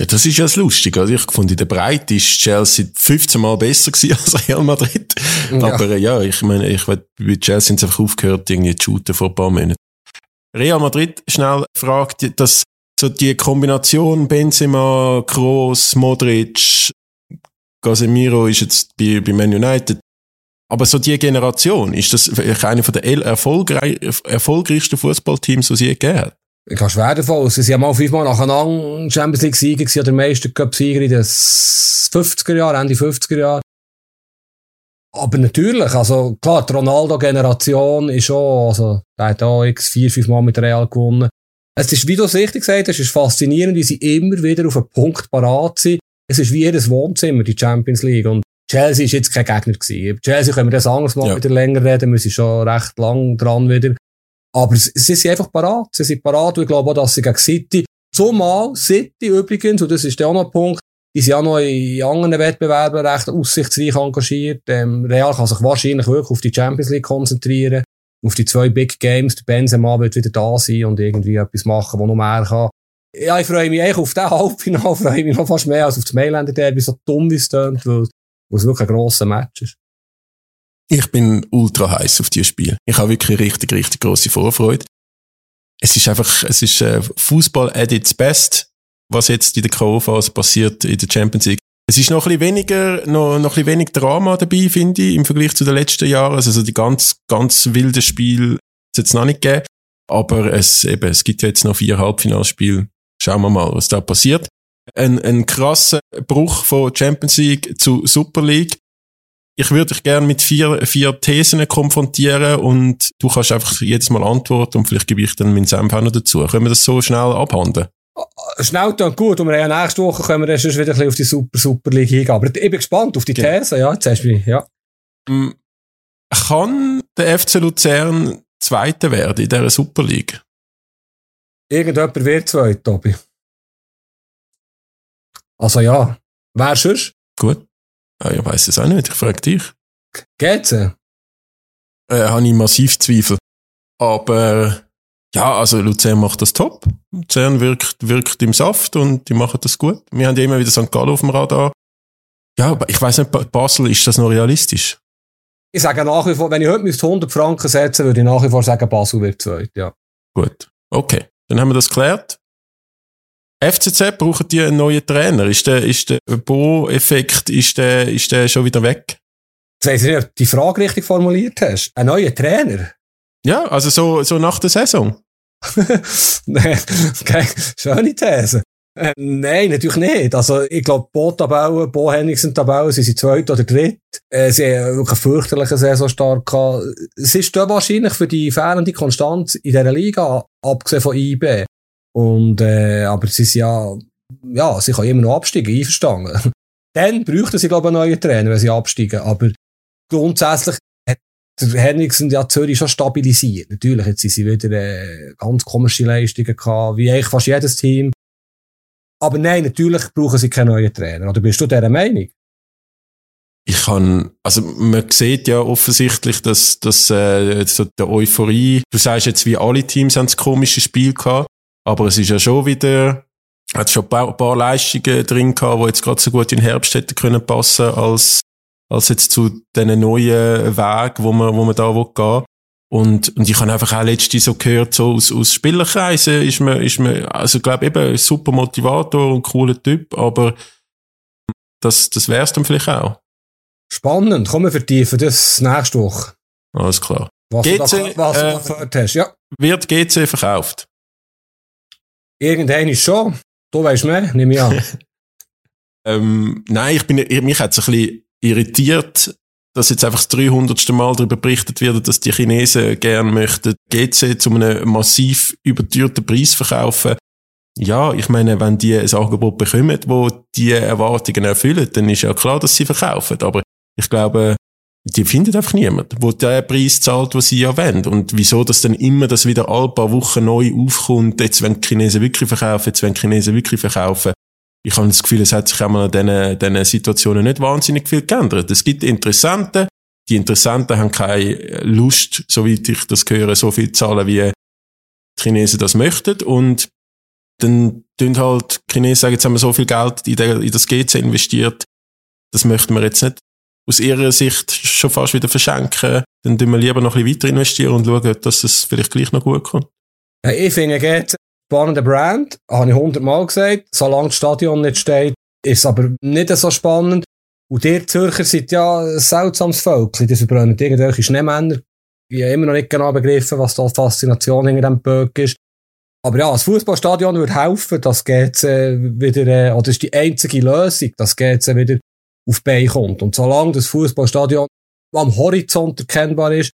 Ja, das ist ja das Lustige. Also ich fand, in der Breite ist Chelsea 15 Mal besser gewesen als Real Madrid. Ja. Aber ja, ich meine, bei Chelsea haben sie einfach aufgehört, irgendwie zu shooten vor ein paar Monaten. Real Madrid schnell fragt, dass so die Kombination Benzema, Kroos, Modric, Casemiro ist jetzt bei Man United. Aber so die Generation, ist das vielleicht einer der erfolgreichsten Fußballteams, die sie gegeben hat? Ich kann schwer davon aus. Sie haben mal 5-mal nacheinander Champions League-Sieger oder Meistercup-Sieger in den 50er Jahren, Ende 50er Jahre. Aber natürlich, also klar, die Ronaldo-Generation ist schon, also der hat auch 4-5 Mal mit Real gewonnen. Es ist, wie du es richtig gesagt hast, es ist faszinierend, wie sie immer wieder auf einen Punkt parat sind. Es ist wie jedes Wohnzimmer, die Champions League. Und Chelsea ist jetzt kein Gegner gewesen. Chelsea können wir das anderes Mal wieder länger reden, wir sind schon recht lang dran wieder. Aber sie sind einfach parat. Sie sind parat und ich glaube auch, dass sie gegen City, zumal City übrigens, und das ist der auch noch ein Punkt, die sind ja noch in anderen Wettbewerben recht aussichtsreich engagiert. Real kann sich wahrscheinlich wirklich auf die Champions League konzentrieren. Auf die 2 Big Games. Der Benzema wird wieder da sein und irgendwie etwas machen, wo noch mehr kann. Ja, ich freue mich echt auf den Halbfinale, freue mich noch fast mehr als auf das Mailänder Derby, so dumm wie es tönt, weil es wirklich ein grosser Match ist. Ich bin ultra heiß auf dieses Spiel. Ich habe wirklich richtig, richtig grosse Vorfreude. Es ist Fußball at its best. Was jetzt in der KO-Phase passiert in der Champions League. Es ist noch ein bisschen weniger, noch ein bisschen wenig Drama dabei, finde ich, im Vergleich zu den letzten Jahren. Also die ganz, ganz wilden Spiele hat es noch nicht gegeben. Aber es gibt jetzt noch 4 Halbfinalspiele. Schauen wir mal, was da passiert. Ein krasser Bruch von Champions League zu Super League. Ich würde dich gerne mit 4 Thesen konfrontieren und du kannst einfach jedes Mal antworten und vielleicht gebe ich dann meinen Senf auch noch dazu. Können wir das so schnell abhandeln? Schnell und gut, und wir haben ja nächste Woche können wir dann schon wieder ein bisschen auf die Super League hingehen. Aber ich bin gespannt auf die These, ja, jetzt hast du mich, ja. Kann der FC Luzern Zweiter werden in dieser Super League? Irgendjemand wird Zweiter, Tobi. Also ja, wer sonst? Gut. Ah, ich weiss es auch nicht, ich frage dich. Geht's? Habe ich massiv Zweifel. Aber... Ja, also Luzern macht das top. Luzern wirkt im Saft und die machen das gut. Wir haben ja immer wieder St. Gallen auf dem Radar. Ja, aber ich weiss nicht, Basel, ist das noch realistisch? Ich sage nach wie vor, wenn ich heute 100 Franken setzen würde, ich nach wie vor sagen, Basel wird zweit, ja. Gut, okay. Dann haben wir das geklärt. FCZ, brauchen die einen neuen Trainer? Ist der Bo-Effekt, ist der schon wieder weg? Das heisst, ob du die Frage richtig formuliert hast. Ein neuer Trainer? Ja, also so nach der Saison. Nein, okay, schöne These. Nein, natürlich nicht. Also ich glaube, Bo Henningsen-Tabellen, sie sind zweit oder dritt. Sie haben wirklich einen fürchterlichen Saisonstart gehabt. Es ist da wahrscheinlich für die fehlende Konstanz in dieser Liga, abgesehen von IB. Und aber sie sind ja, sie können immer noch absteigen, einverstanden. Dann bräuchten sie, glaube ich, einen neuen Trainer, wenn sie absteigen. Aber grundsätzlich Der Henriksen hat Zürich schon stabilisiert. Natürlich, jetzt sind sie wieder ganz komische Leistungen gehabt, wie eigentlich fast jedes Team. Aber nein, natürlich brauchen sie keinen neuen Trainer. Oder bist du dieser Meinung? Ich kann, also man sieht ja offensichtlich, dass so der Euphorie, du sagst jetzt, wie alle Teams haben das komische Spiel gehabt, aber es ist ja schon wieder, hat schon ein paar Leistungen drin gehabt, die jetzt gerade so gut in den Herbst hätten können passen, als jetzt zu diesen neuen Weg, wo man da gehen will. Und ich habe einfach auch letztens so gehört, so aus Spielerkreisen ist man, also ich glaube eben, super Motivator und cooler Typ, aber das wär's dann vielleicht auch. Spannend, komm, wir vertiefen das nächste Woche. Alles klar. Was GC, du da gehört hast, ja. Wird GC verkauft? Irgendein ist schon. Du weißt mehr, nehme ich an. Nein, mich hat es ein bisschen irritiert, dass jetzt einfach das 300. Mal darüber berichtet wird, dass die Chinesen gerne möchten GC zu einem massiv überteuerten Preis verkaufen. Ja, ich meine, wenn die ein Angebot bekommen, das die Erwartungen erfüllt, dann ist ja klar, dass sie verkaufen. Aber ich glaube, die findet einfach niemand, der den Preis zahlt, den sie ja wollen. Und wieso das dann immer, dass wieder alle paar Wochen neu aufkommt, jetzt wollen die Chinesen wirklich verkaufen, jetzt wollen die Chinesen wirklich verkaufen. Ich habe das Gefühl, es hat sich auch mal an diesen Situationen nicht wahnsinnig viel geändert. Es gibt Interessenten, die Interessenten haben keine Lust, soweit ich das höre, so viel zu zahlen, wie die Chinesen das möchten. Und dann tun halt die Chinesen sagen, jetzt haben wir so viel Geld in das GC investiert, das möchten wir jetzt nicht aus ihrer Sicht schon fast wieder verschenken. Dann tun wir lieber noch ein bisschen weiter investieren und schauen, dass es vielleicht gleich noch gut kommt. Ich finde, GC spannende Brand, habe ich 100-mal gesagt. Solange das Stadion nicht steht, ist es aber nicht so spannend. Und ihr Zürcher seid ja ein seltsames Volk. Das verbrennen irgendwelche Schneemänner. Ich habe immer noch nicht genau begriffen, was da die Faszination hinter dem Böck ist. Aber ja, das Fußballstadion würde helfen, dass GC wieder, oder ist die einzige Lösung, dass GC wieder auf die Beine kommt. Und solange das Fußballstadion am Horizont erkennbar ist,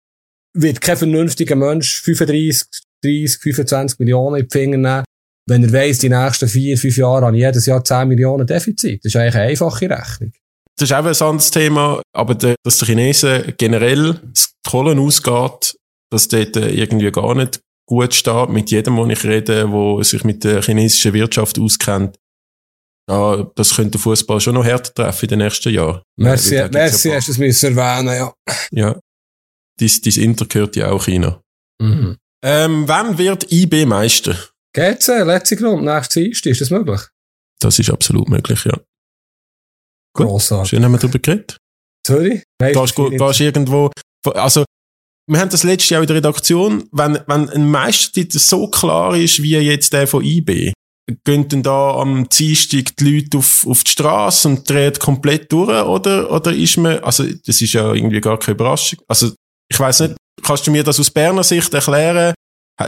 wird kein vernünftiger Mensch 35 Millionen in die Finger nehmen, wenn er weiss, die nächsten 4-5 Jahre habe ich jedes Jahr 10 Millionen Defizit. Das ist eigentlich eine einfache Rechnung. Das ist auch ein anderes Thema, aber dass der Chinesen generell das Kohlen ausgeht, dass dort irgendwie gar nicht gut steht, mit jedem, den ich rede, der sich mit der chinesischen Wirtschaft auskennt. Ja, das könnte der Fußball schon noch härter treffen in den nächsten Jahren. Merci, hast du es erwähnen, ja. Ja. Dein Inter gehört ja auch China. Mhm. Wann wird IB Meister? Geht's? Letzte Grund, nächste Eiste, ist das möglich? Das ist absolut möglich, ja. Gut, grossartig. Schön haben wir darüber geredet. Sorry? Gehst irgendwo, also, wir haben das letzte Jahr in der Redaktion, wenn ein Meistertitel so klar ist, wie jetzt der von IB, gehen dann da am Dienstag die Leute auf die Strasse und drehen komplett durch, oder ist man, also, das ist ja irgendwie gar keine Überraschung, also, ich weiss nicht, kannst du mir das aus Berner Sicht erklären?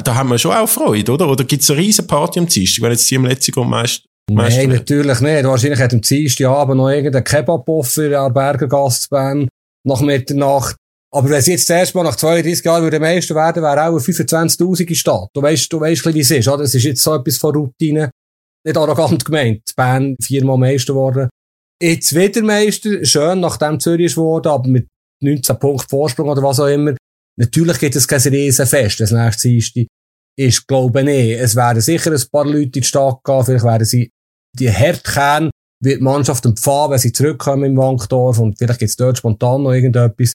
Da haben wir schon auch Freude, oder? Oder gibt es eine riesen Party am Dienstag, wenn jetzt die im letzten Grund Meister Nein, natürlich nicht. Wahrscheinlich hat am Dienstagabend noch irgendein Kebab-Buff in der Bergergasse nach Mitternacht. Aber wenn es jetzt erst mal nach 32 Jahren würde Meister werden, wäre auch eine 25'000 in Stadt. Du weißt, wie es ist, oder? Es ist jetzt so etwas von Routine. Nicht arrogant gemeint. Bern 4-mal Meister geworden. Jetzt wieder Meister. Schön, nachdem Zürich ist geworden, aber mit 19 Punkten Vorsprung oder was auch immer. Natürlich gibt es kein Riesenfest, das nächste ist, glaube ich. Es werden sicher ein paar Leute in die Stadt gehen, vielleicht werden sie die Herdkern, wird die Mannschaft empfangen, wenn sie zurückkommen im Wankdorf und vielleicht gibt es dort spontan noch irgendetwas.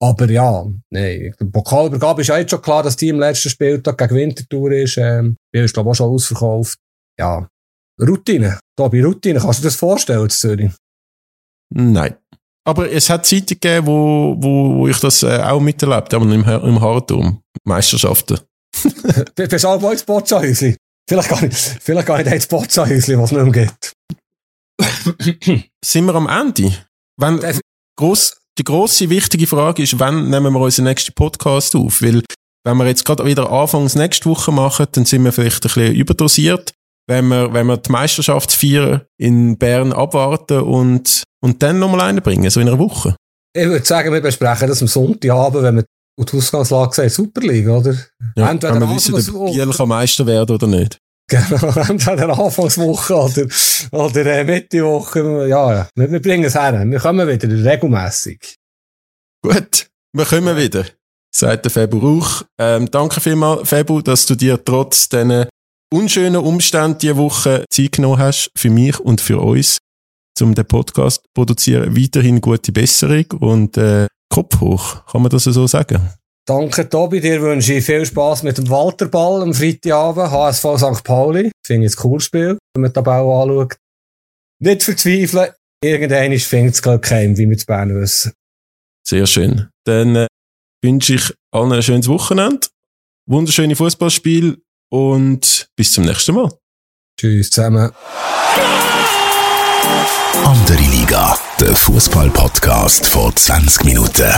Aber ja, nein, die Pokalübergabe ist ja jetzt schon klar, dass die im letzten Spieltag gegen Winterthur ist, ist glaube ich auch schon ausverkauft. Ja, Routine, Tobi, Routine, kannst du dir das vorstellen in Zürich? Nein. Aber es hat Zeiten gegeben, wo ich das auch miterlebt habe, im Hardturm. Meisterschaften. Du bist auch mal ins Boccia-Häuschen. Vielleicht gar nicht ins Boccia-Häuschen, was nicht mehr geht. Sind wir am Ende? Die grosse, wichtige Frage ist, wann nehmen wir unseren nächsten Podcast auf? Weil, wenn wir jetzt gerade wieder anfangs nächste Woche machen, dann sind wir vielleicht ein bisschen überdosiert. Wenn wir die Meisterschaftsfeier in Bern abwarten und dann nochmal einbringen, so in einer Woche. Ich würde sagen, wir besprechen das am Sonntagabend, wenn wir die Ausgangslage sehen, Super League, oder? Ja, entweder wenn wir wissen, ob Biel kann Meister werden oder nicht. Genau, entweder Anfangswoche oder Mittewoche. Ja, wir bringen es her. Wir kommen wieder regelmässig. Gut, Wir kommen wieder, sagt der Febu-Rauch. Danke vielmals, Febu, dass du dir trotz diesen unschönen Umständen diese Woche Zeit genommen hast, für mich und für uns, um den Podcast zu produzieren. Weiterhin gute Besserung und Kopf hoch, kann man das so sagen? Danke, Tobi. Dir wünsche ich viel Spass mit dem Walterball am Freitagabend. HSV St. Pauli. Finde ich ein cooles Spiel, wenn man die Tabelle anschaut. Nicht verzweifeln. Irgendwann findet es Glück heim, wie wir zu Bern wissen. Sehr schön. Dann wünsche ich allen ein schönes Wochenende, wunderschöne Fußballspiele und bis zum nächsten Mal. Tschüss zusammen. Andere Liga, der Fußball-Podcast vor 20 Minuten.